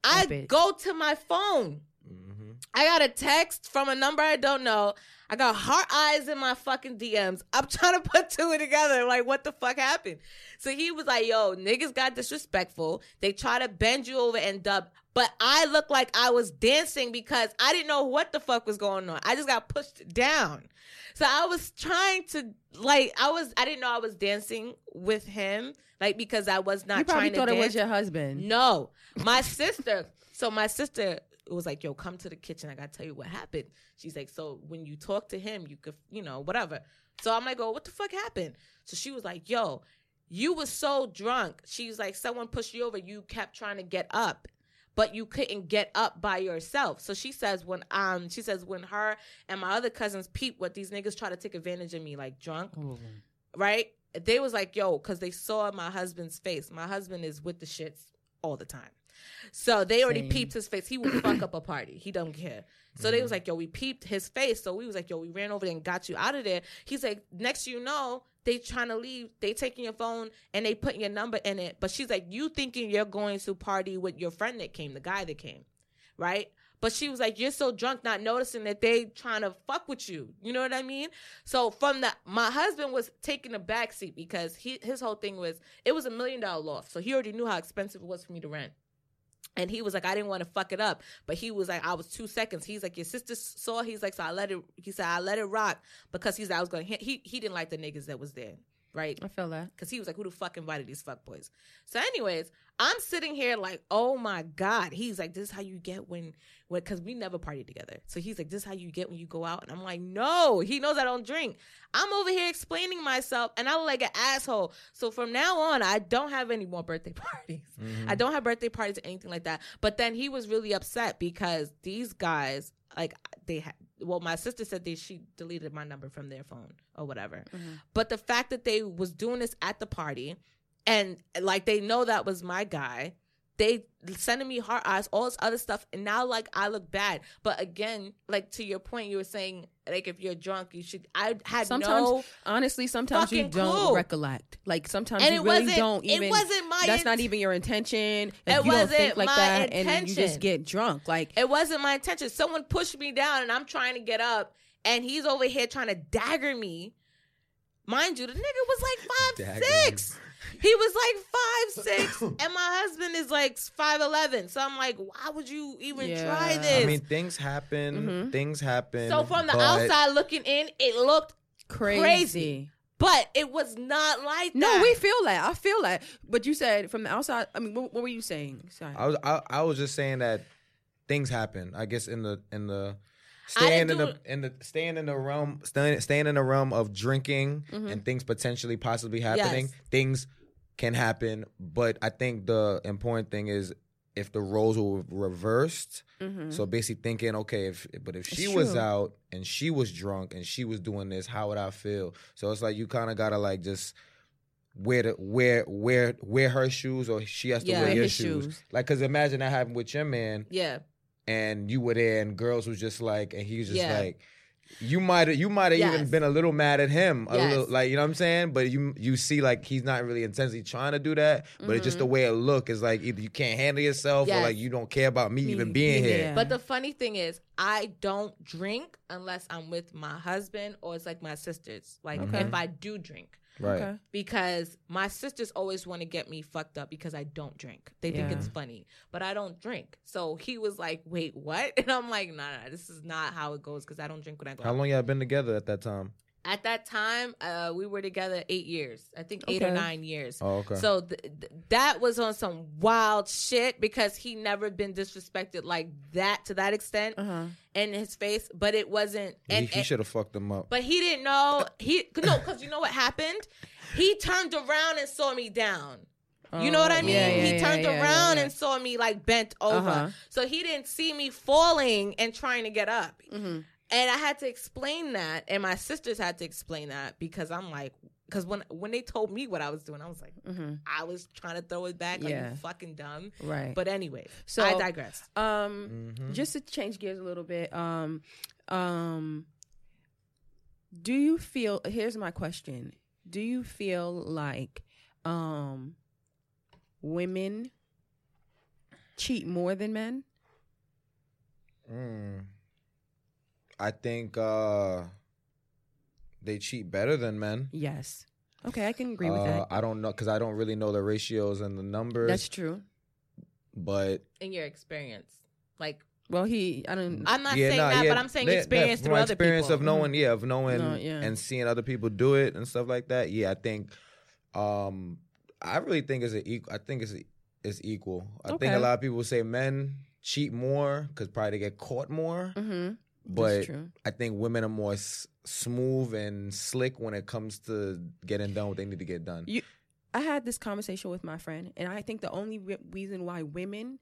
I go to my phone. Mm-hmm. I got a text from a number I don't know. I got heart eyes in my fucking DMs. I'm trying to put two together. Like, what the fuck happened? So he was like, "Yo, niggas got disrespectful. They try to bend you over and dub. But I look like I was dancing because I didn't know what the fuck was going on. I just got pushed down. So I was trying to, like, I didn't know I was dancing with him. Like, because I was not trying to dance. You probably thought it was your husband. No. My sister. So my sister... It was like, "Yo, come to the kitchen. I got to tell you what happened." She's like, "So when you talk to him, you could, whatever." So I'm like, "Oh, what the fuck happened?" So she was like, "Yo, you was so drunk." She's like, "Someone pushed you over. You kept trying to get up. but you couldn't get up by yourself. So she says when her and my other cousins peeped what these niggas try to take advantage of me, like drunk, right? They was like, yo, because they saw my husband's face. My husband is with the shits all the time. So they already peeped his face. He would fuck up a party. He don't care. So they was like, yo, we peeped his face. So we was like, yo, we ran over there and got you out of there. He's like, next you know, they trying to leave. They taking your phone and they putting your number in it. But she's like, you thinking you're going to party with your friend that came, the guy that came, right? But she was like, you're so drunk not noticing that they trying to fuck with you. You know what I mean? So from the, my husband was taking a back seat because his whole thing was, it was $1 million loft. So he already knew how expensive it was for me to rent. And he was like, I didn't want to fuck it up. But he was like, I was 2 seconds. He's like, your sister saw. He's like, so I let it, he said, I let it rock because he's like, I was going to, he didn't like the niggas that was there. Right? I feel that. Because he was like, who the fuck invited these fuck boys? So anyways, I'm sitting here like, oh my God. He's like, this is how you get when because we never partied together. So he's like, this is how you get when you go out. And I'm like, no, he knows I don't drink. I'm over here explaining myself and I look like an asshole. So from now on, I don't have any more birthday parties. Mm-hmm. I don't have birthday parties or anything like that. But then he was really upset because these guys, like they had, well, my sister said she deleted my number from their phone or whatever. Mm-hmm. But the fact that they was doing this at the party and like, they know that was my guy. They sending me hard eyes, all this other stuff. And now like I look bad. But again, like to your point, you were saying like, if you're drunk, you should, I had sometimes, no honestly, sometimes you don't recollect. Like sometimes and you really don't even, it wasn't my that's not even your intention. Like, it you wasn't don't think like my that intention. And you just get drunk. Like it wasn't my intention. Someone pushed me down and I'm trying to get up and he's over here trying to dagger me. Mind you, the nigga was like 5'6". He was like 5'6", and my husband is like 5'11". So I'm like, why would you even try this? I mean, things happen. Mm-hmm. Things happen. So from the outside looking in, it looked crazy. But it was not like that. No, we feel that. I feel that. But you said from the outside. I mean, what were you saying? Sorry, I was just saying that things happen. I guess in the. Staying in the realm of drinking and things potentially possibly happening. Yes. Things can happen, but I think the important thing is if the roles were reversed. Mm-hmm. So basically thinking, okay, if she was out and she was drunk and she was doing this, how would I feel? So it's like you kind of gotta like just wear her shoes, or she has to wear your shoes. Like, cause imagine that happened with your man. Yeah. And you were there, and girls was just like, and he was just like, you might have even been a little mad at him, a little, like, you know what I'm saying? But you see, like, he's not really intentionally trying to do that, but it's just the way it look is like either you can't handle yourself or like you don't care about me even being here. But the funny thing is, I don't drink unless I'm with my husband or it's like my sisters. Like if I do drink. Right. Okay. Because my sisters always want to get me fucked up because I don't drink. They think it's funny, but I don't drink. So he was like, wait, what? And I'm like, nah, this is not how it goes because I don't drink when I go out. How long y'all been together at that time? At that time, we were together 8 years. I think 8 or 9 years. Oh, okay. So that was on some wild shit because he never been disrespected like that to that extent in his face. But it wasn't. He should have fucked him up. But he didn't know. Because you know what happened? He turned around and saw me down. You know what I mean? He turned around and saw me like bent over. So he didn't see me falling and trying to get up. Mm-hmm. And I had to explain that, and my sisters had to explain that because I'm like, because when they told me what I was doing, I was like, I was trying to throw it back, like you fucking dumb. Right. But anyway, so I digress. Just to change gears a little bit, do you feel? Here's my question: do you feel like women cheat more than men? I think they cheat better than men. Yes. Okay, I can agree with that. I don't know, because I don't really know the ratios and the numbers. That's true. But in your experience, like, well, I'm not saying that, but I'm saying experience through other people. Experience of knowing, and seeing other people do it and stuff like that. Yeah, I think, I really think it's equal. I think a lot of people say men cheat more because probably they get caught more. Mm-hmm. But I think women are more smooth and slick when it comes to getting done what they need to get done. I had this conversation with my friend, and I think the only reason why women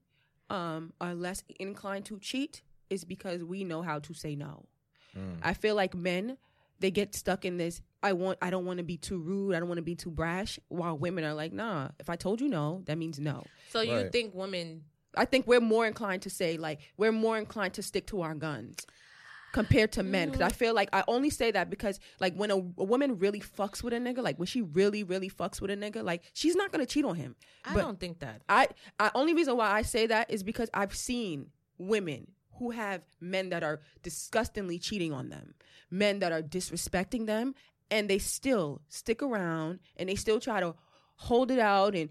are less inclined to cheat is because we know how to say no. I feel like men, they get stuck in this, I don't want to be too rude, I don't want to be too brash, while women are like, nah, if I told you no, that means no. So right. You think women... I think we're more inclined to say, like, we're more inclined to stick to our guns compared to men. Because I feel like I only say that because, like, when a woman really fucks with a nigga, like, when she really, really fucks with a nigga, like, she's not going to cheat on him. But don't think that. I only reason why I say that is because I've seen women who have men that are disgustingly cheating on them, men that are disrespecting them, and they still stick around and they still try to hold it out and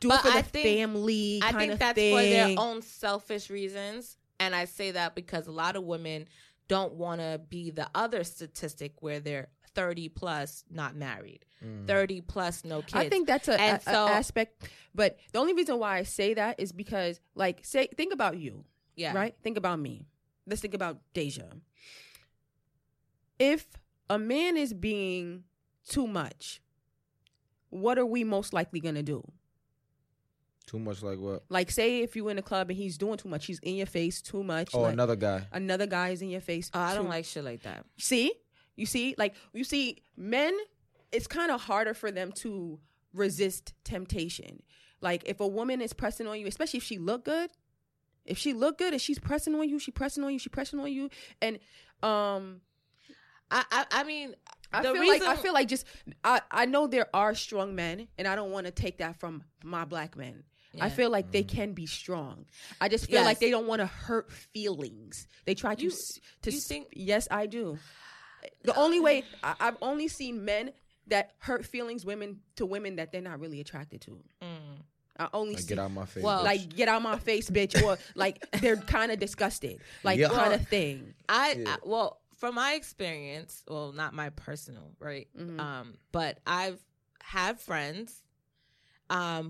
do it for the family kind of thing. I think that's for their own selfish reasons. And I say that because a lot of women don't want to be the other statistic where they're 30 plus not married, 30 plus no kids. I think that's an aspect. But the only reason why I say that is because, like, think about you. Yeah. Right? Think about me. Let's think about Deja. If a man is being too much, what are we most likely going to do? Too much like what? Like, say if you're in a club and he's doing too much. He's in your face too much. Oh, like, another guy. Another guy is in your face. Oh, I don't like shit like that. See? You see? Like, you see, men, it's kind of harder for them to resist temptation. Like, if a woman is pressing on you, especially if she look good, and she's pressing on you, and I mean, I know there are strong men, and I don't want to take that from my black men. Yeah. I feel like they can be strong. I just feel like they don't want to hurt feelings. They try to. Yes, I do. The only way I've only seen men that hurt feelings, women that they're not really attracted to. I only see, get out my face, well, like, get out my face, bitch, or like they're kind of disgusted, like kind of thing. From my experience, well, not my personal, right? But I've had friends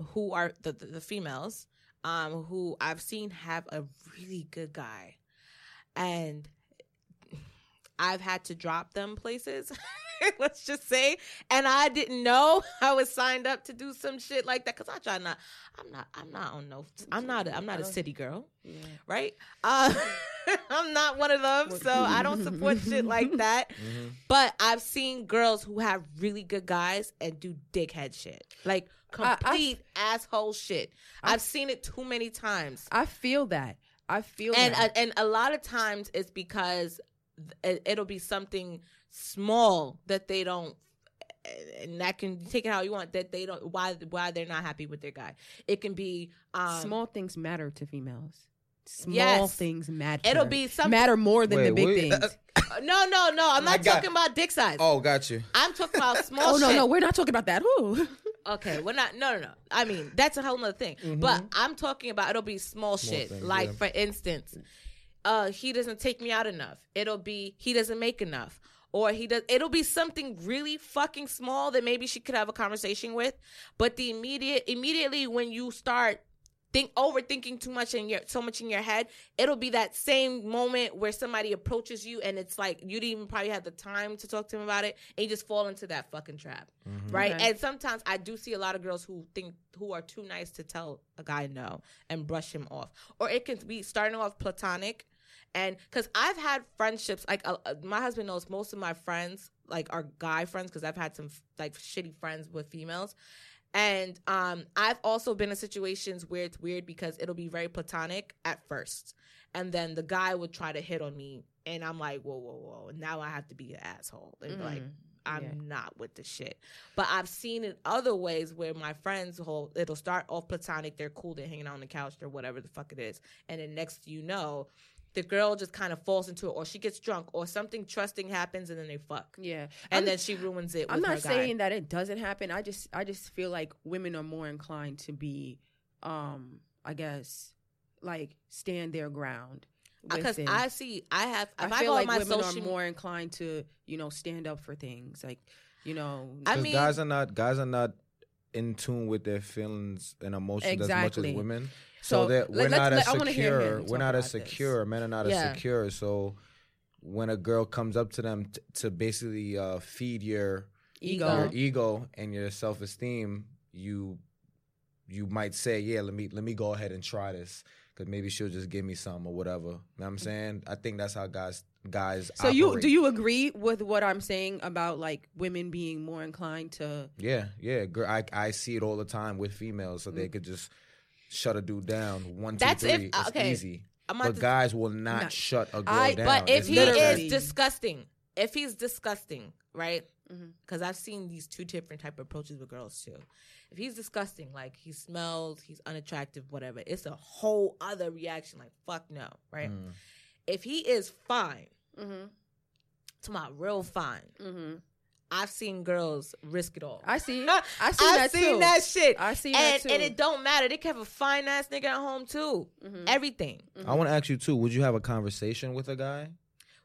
who are the females who I've seen have a really good guy, and I've had to drop them places. Let's just say, and I didn't know I was signed up to do some shit like that because I try not. I'm not a city girl, right? I'm not one of them, so I don't support shit like that. But I've seen girls who have really good guys and do dickhead shit, like complete asshole shit. I've seen it too many times. I feel that. And a lot of times it's because it'll be something small that they don't, and that can take it how you want, that they don't, why they're not happy with their guy. It can be small things matter to females. Things matter. It'll be something matter more than the big things. No, I'm not talking about dick size. Oh, got you. I'm talking about small shit. Oh, no, we're not talking about that. Who? Okay, we're not. No. I mean, that's a whole nother thing. But I'm talking about it'll be small shit. Things, like, for instance, he doesn't take me out enough. It'll be he doesn't make enough. Or he does. It'll be something really fucking small that maybe she could have a conversation with. But the immediately when you start overthinking too much in your head, it'll be that same moment where somebody approaches you and it's like you didn't even probably have the time to talk to him about it, and you just fall into that fucking trap, right? Okay. And sometimes I do see a lot of girls who are too nice to tell a guy no and brush him off, or it can be starting off platonic. And because I've had friendships, like my husband knows most of my friends, like, are guy friends, because I've had some like shitty friends with females. And I've also been in situations where it's weird because it'll be very platonic at first. And then the guy would try to hit on me. And I'm like, whoa. Now I have to be an asshole. And like, I'm not with the shit. But I've seen it other ways where my friends, it'll start off platonic. They're cool. They're hanging out on the couch or whatever the fuck it is. And then next you know, the girl just kind of falls into it, or she gets drunk, or something trusting happens, and then they fuck. Yeah, and then she ruins it. I'm not saying that it doesn't happen. I just feel like women are more inclined to be, I guess, like, stand their ground. Because I feel like women are more inclined to, you know, stand up for things, like, you know. I mean, guys are not in tune with their feelings and emotions as much as women. So that we're not as secure. Men are not as secure. So when a girl comes up to them to basically feed your ego and your self esteem, you might say, "Yeah, let me go ahead and try this." because maybe she'll just give me something or whatever. You know what I'm saying? I think that's how guys so operate. Do you agree with what I'm saying about, like, women being more inclined to... Yeah. I see it all the time with females, so they could just shut a dude down. One, that's two, three. If, okay. It's easy. But guys will not shut a girl down. But if he is disgusting, right? Because I've seen these two different type of approaches with girls too. If he's disgusting, like he smells, he's unattractive, whatever, it's a whole other reaction. Like, fuck no, right? Mm. If he is fine, to my real fine, I've seen girls risk it all. I see that shit. And it don't matter. They can have a fine ass nigga at home too. Everything. I want to ask you too. Would you have a conversation with a guy?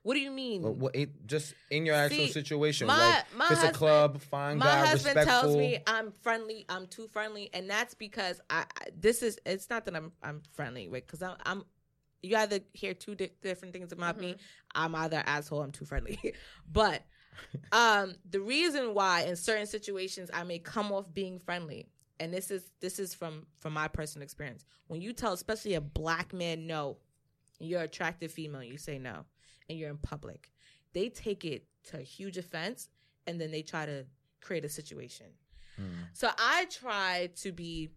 What do you mean? Well, it, just in your actual situation. My it's husband, a club, fine guy, respectful. My husband tells me I'm friendly, I'm too friendly, and that's because it's not that I'm friendly, right? Because I'm you either hear two different things about me. I'm either asshole, I'm too friendly. But the reason why in certain situations I may come off being friendly, and this is from my personal experience. When you tell, especially a black man, no, you're an attractive female, you say no. And you're in public, they take it to huge offense, and then they try to create a situation. So I try to be,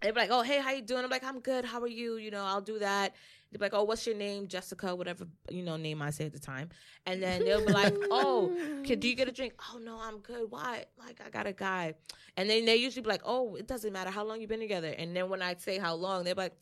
they'd be like, oh, hey, how you doing? I'm like, I'm good, how are you? You know, I'll do that. They'd be like, oh, what's your name? Jessica, whatever, you know, name I say at the time. And then they'll be like, oh, do you get a drink? Oh, no, I'm good. Why? Like, I got a guy. And then they usually be like, oh, it doesn't matter how long you've been together. And then when I say how long, they're like,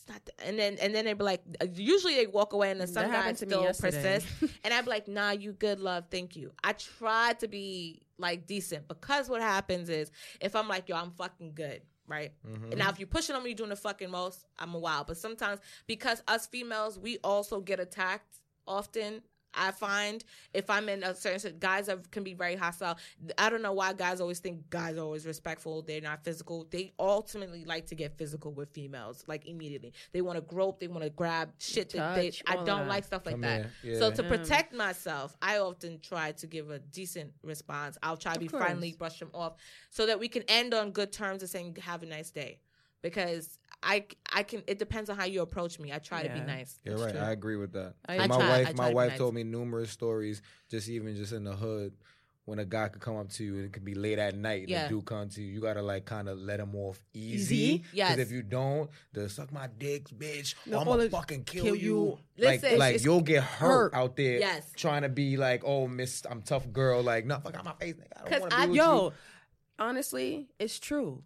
it's not and then they'd be like, usually they walk away, and then some guys still persist. And I'd be like, nah, you good, love, thank you. I try to be like decent, because what happens is if I'm like, yo, I'm fucking good, right? And now if you're pushing on me, you're doing the fucking most, I'm a wild. But sometimes, because us females, we also get attacked often. I find if I'm in a certain, guys can be very hostile. I don't know why guys always think guys are always respectful. They're not physical. They ultimately like to get physical with females, like immediately. They want to grope. They want to grab shit. Like stuff like that. Yeah. So to protect myself, I often try to give a decent response. I'll try to be friendly, brush them off, so that we can end on good terms and saying, have a nice day. Because I can. It depends on how you approach me. I try to be nice. You're right. True. I agree with that. My wife told me numerous stories, just in the hood, when a guy could come up to you, and it could be late at night, and a dude come to you. You gotta like kind of let him off easy. Yes. Because if you don't, they'll suck my dick, bitch. No, I'm gonna fucking kill you. Listen, like you'll get hurt out there. Yes. Trying to be like, oh, miss, I'm tough girl. Like, no, fuck out my face, nigga. I don't want to be with you. Honestly, it's true.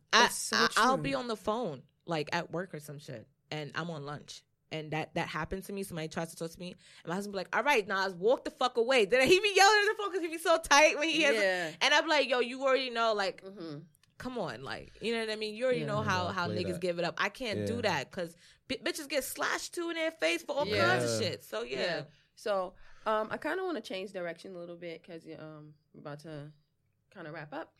I'll be on the phone, like at work or some shit, and I'm on lunch, and that happened to me. Somebody tries to talk to me, and my husband be like, "All right, Nas, walk the fuck away." Then he be yelling at the phone because he be so tight when he has. Yeah. And I'm like, "Yo, you already know, like, come on, like, you know what I mean? You already know how niggas give it up. I can't do that because bitches get slashed to in their face for all kinds of shit. So so I kind of want to change direction a little bit because we're about to kind of wrap up.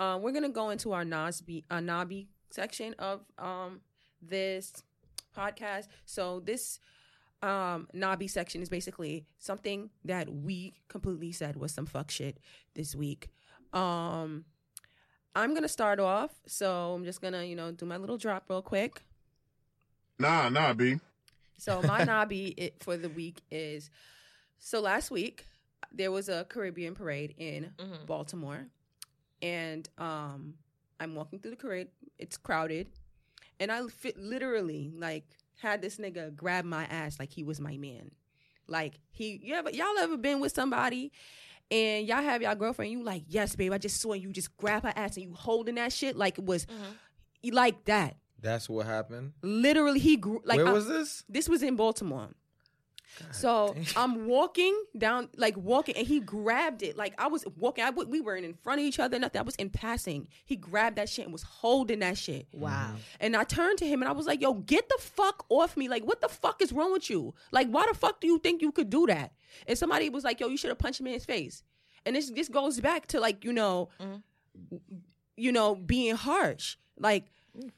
We're going to go into our Nabi section of this podcast. So this Nabi section is basically something that we completely said was some fuck shit this week. I'm going to start off. So I'm just going to, do my little drop real quick. Nabi. So my Nabi for the week is, so last week there was a Caribbean parade in Baltimore. And I'm walking through the parade. It's crowded. And I literally, like, had this nigga grab my ass like he was my man. Like, y'all ever been with somebody and y'all have y'all girlfriend, you like, yes, babe, I just saw you just grab her ass and you holding that shit like it was like that. That's what happened? Literally, he grew. Like, where was this? This was in Baltimore. God so dang. I'm walking down, and he grabbed it. Like, I was walking. We weren't in front of each other, nothing. I was in passing. He grabbed that shit and was holding that shit. Wow. And I turned to him, and I was like, yo, get the fuck off me. Like, what the fuck is wrong with you? Like, why the fuck do you think you could do that? And somebody was like, yo, you should have punched him in his face. And this goes back to, like, being harsh. Like,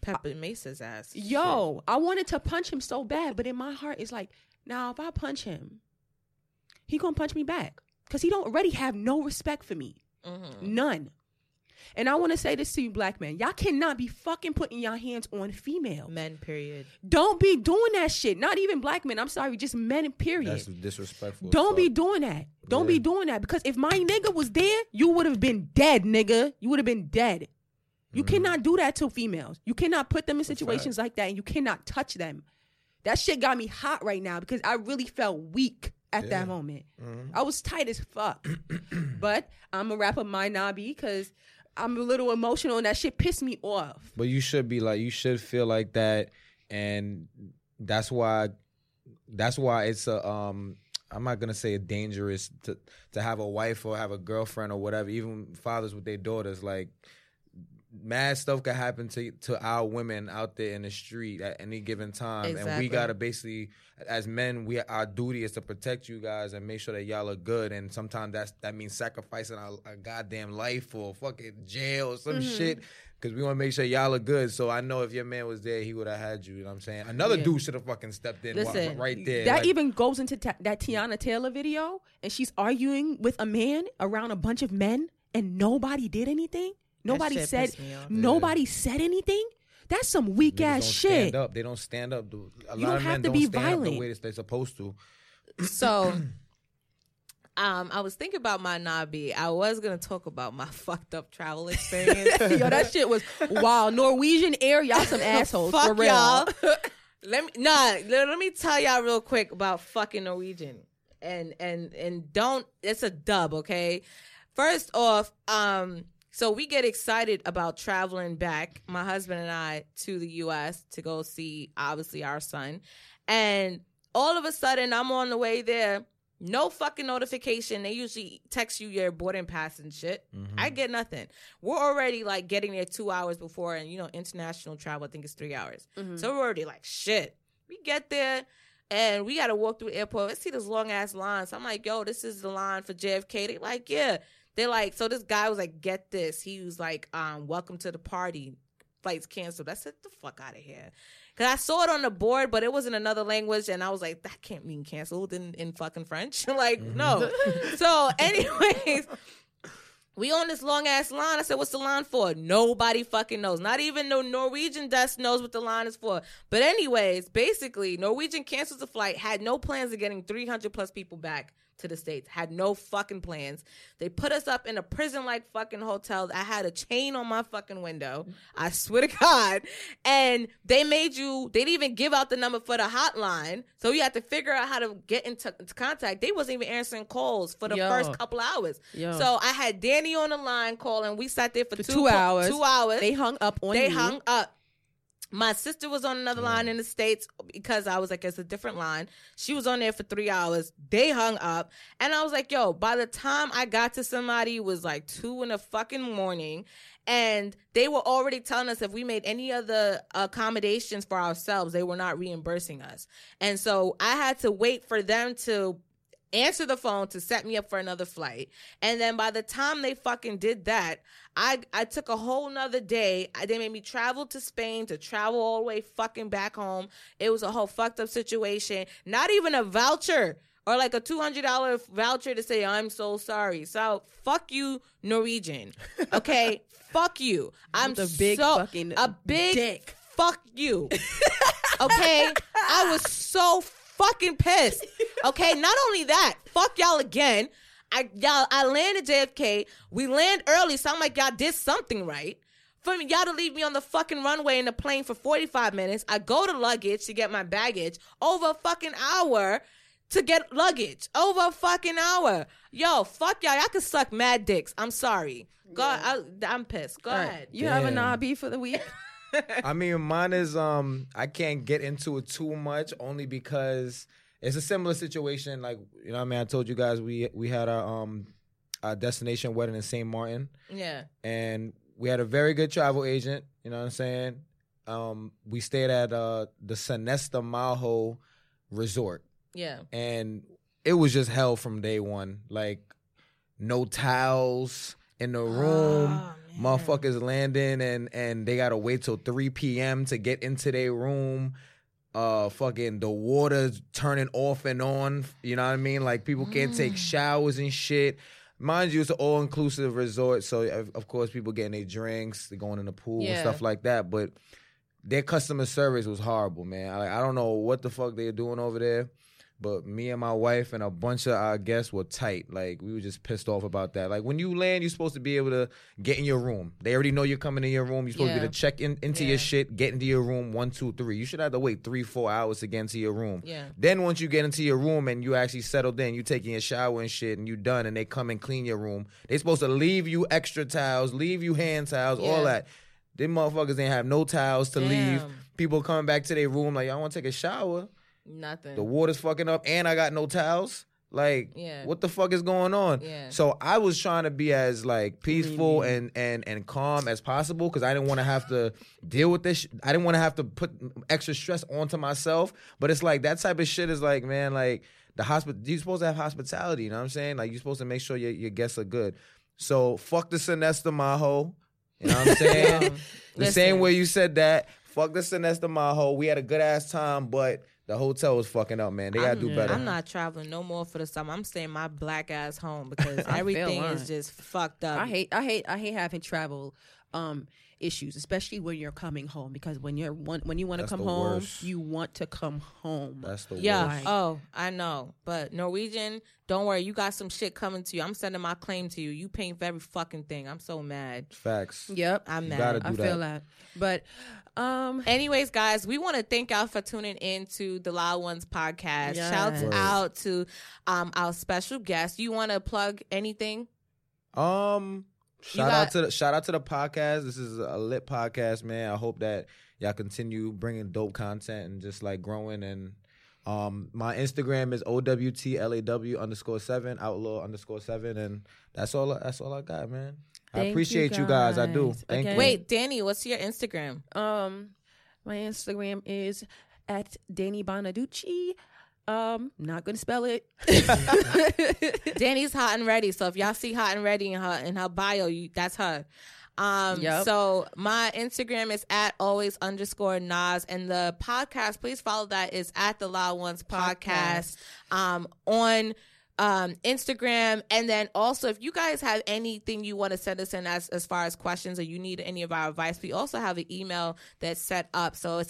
Pepper Mesa's ass. Yo, shit. I wanted to punch him so bad, but in my heart, it's like, now, if I punch him, he gonna punch me back because he don't already have no respect for me. None. And I want to say this to you, black men. Y'all cannot be fucking putting your hands on female. Men, period. Don't be doing that shit. Not even black men. I'm sorry. Just men, period. That's disrespectful. Don't be doing that. Don't be doing that. Because if my nigga was there, you would have been dead, nigga. You would have been dead. You cannot do that to females. You cannot put them in situations like that, and you cannot touch them. That shit got me hot right now because I really felt weak at that moment. I was tight as fuck. But I'm going to wrap up my knobby because I'm a little emotional, and that shit pissed me off. But you should be like, you should feel like that, and that's why it's a I'm not gonna say a dangerous to have a wife or have a girlfriend or whatever. Even fathers with their daughters, like mad stuff could happen to our women out there in the street at any given time, and we gotta basically, as men, our duty is to protect you guys and make sure that y'all are good. And sometimes that means sacrificing our goddamn life or fucking jail or some shit, because we want to make sure y'all are good. So I know if your man was there, he would have had you. You know what I'm saying? Another dude should have fucking stepped in. Listen, while, right there. That even goes into that Tiana Taylor video, and she's arguing with a man around a bunch of men, and nobody did anything. Nobody said anything. That's some weak ass shit. Stand up. They don't stand up, dude. A lot of men don't stand up the way that they're supposed to. So, I was thinking about my Nabi. I was gonna talk about my fucked up travel experience. Yo, that shit was wild. Norwegian Air, y'all some assholes. Fuck for real. Y'all. Let me tell y'all real quick about fucking Norwegian. And don't. It's a dub, okay? First off, so we get excited about traveling back, my husband and I, to the U.S. to go see, obviously, our son. And all of a sudden, I'm on the way there. No fucking notification. They usually text you your boarding pass and shit. Mm-hmm. I get nothing. We're already, like, getting there 2 hours before. And, you know, international travel, I think it's 3 hours. Mm-hmm. So we're already like, shit. We get there. And we got to walk through the airport. Let's see this long-ass line. So I'm like, yo, this is the line for JFK. They like, yeah. They're like, so this guy was like, get this. He was like, welcome to the party. Flight's canceled. I said, the fuck out of here. Because I saw it on the board, but it was in another language. And I was like, that can't mean canceled in fucking French. Like, no. So anyways, we on this long-ass line. I said, what's the line for? Nobody fucking knows. Not even the Norwegian desk knows what the line is for. But anyways, basically, Norwegian cancels the flight, had no plans of getting 300-plus people back to the States, had no fucking plans. They put us up in a prison-like fucking hotel. I had a chain on my fucking window. I swear to God. And they didn't even give out the number for the hotline. So you had to figure out how to get into contact. They wasn't even answering calls for the first couple hours. Yo. So I had Danny on the line calling. We sat there for 2 hours. 2 hours. They hung up on you. They hung up. My sister was on another line in the States because I was like, it's a different line. She was on there for 3 hours. They hung up. And I was like, yo, by the time I got to somebody, it was like 2 a.m. And they were already telling us if we made any other accommodations for ourselves, they were not reimbursing us. And so I had to wait for them to answer the phone to set me up for another flight. And then by the time they fucking did that, I took a whole nother day. They made me travel to Spain to travel all the way fucking back home. It was a whole fucked up situation. Not even a voucher or like a $200 voucher to say, I'm so sorry. So fuck you, Norwegian. Okay? Fuck you. I'm a big fucking a big dick. Fuck you. Okay? I was so fucking pissed. Okay, not only that, fuck y'all again. I landed JFK. We land early, so I'm like, y'all did something right. For y'all to leave me on the fucking runway in the plane for 45 minutes. I go to luggage to get my baggage. Over a fucking hour to get luggage. Over a fucking hour. Yo, fuck y'all. Y'all can suck mad dicks. I'm sorry. God, yeah. I'm pissed. Go ahead. You have a knobby for the week? I mean, mine is, I can't get into it too much only because it's a similar situation. Like, you know what I mean? I told you guys we had our destination wedding in St. Martin. Yeah. And we had a very good travel agent. You know what I'm saying? We stayed at the Sonesta Maho Resort. Yeah. And it was just hell from day one. Like, no towels in the room. Motherfuckers landing and they gotta wait till 3 p.m. to get into their room. Fucking the water's turning off and on. You know what I mean? Like people can't take showers and shit. Mind you, it's an all-inclusive resort, so of course people getting their drinks, they're going in the pool and stuff like that. But their customer service was horrible, man. I don't know what the fuck they were doing over there, but me and my wife and a bunch of our guests were tight. Like, we were just pissed off about that. Like, when you land, you're supposed to be able to get in your room. They already know you're coming in your room. You're supposed to be able to check in, into your shit, get into your room, 1, 2, 3. You should have to wait 3, 4 hours to get into your room. Yeah. Then once you get into your room and you actually settled in, you taking a shower and shit, and you done, and they come and clean your room, they supposed to leave you extra towels, leave you hand towels, all that. Them motherfuckers ain't have no towels to leave. People coming back to their room like, y'all want to take a shower? Nothing. The water's fucking up, and I got no towels. Like, what the fuck is going on? Yeah. So I was trying to be as like peaceful and calm as possible, because I didn't want to have to deal with this. I didn't want to have to put extra stress onto myself. But it's like that type of shit is like, man, like you're supposed to have hospitality. You know what I'm saying? Like, you're supposed to make sure your guests are good. So fuck the Sonesta Maho. You know what I'm saying? The same way you said that. Fuck the Sonesta Maho. We had a good ass time, but the hotel was fucking up, man. They gotta do better. I'm not traveling no more for the summer. I'm staying my black ass home because everything is just fucked up. I hate having travel issues, especially when you're coming home, because when you want to come home, you want to come home. That's the worst. Oh, I know. But Norwegian, don't worry, you got some shit coming to you. I'm sending my claim to you. You paying for every fucking thing. I'm so mad. Facts. Yep, I'm mad. I feel that. But anyways, guys, we want to thank y'all for tuning in to the Loud Ones podcast. Yes. Shouts out to our special guest. You want to plug anything? Shout out to the podcast. This is a lit podcast, man. I hope that y'all continue bringing dope content and just like growing. And my Instagram is OWTLAW_7 outlaw_7, and that's all I got, man. Thank I appreciate you guys. I do. Thank you. Wait, Danny, what's your Instagram? My Instagram is at Danny Bonaducci. Not gonna spell it. Danny's hot and ready. So if y'all see hot and ready in her bio, that's her. So my Instagram is at always_Nas, and the podcast, please follow that, is at the Loud Ones podcast. On Instagram. And then also, if you guys have anything you want to send us in as far as questions, or you need any of our advice, we also have an email that's set up. So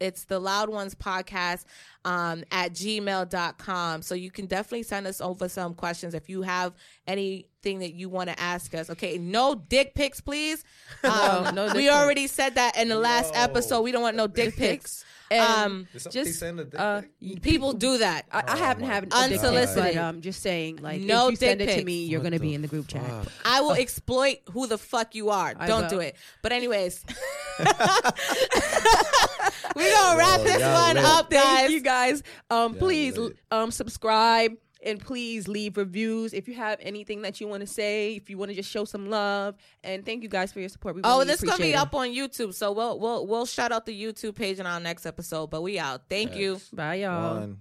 it's the Loud Ones podcast at gmail.com. So you can definitely send us over some questions if you have anything that you want to ask us. Okay, no dick pics, please. We already said that in the last episode. We don't want no dick pics. Just people do that. I haven't had unsolicited. But I'm just saying, like, no, if you send it to me, you're gonna be in the group chat. I will exploit who the fuck you are. Don't do it. But anyways, we gonna wrap this one up, guys. Thank you guys. Please subscribe. And please leave reviews if you have anything that you want to say, if you want to just show some love. And thank you guys for your support. We really this is going to be up on YouTube. So we'll shout out the YouTube page in our next episode. But we out. Thank you. Bye, y'all.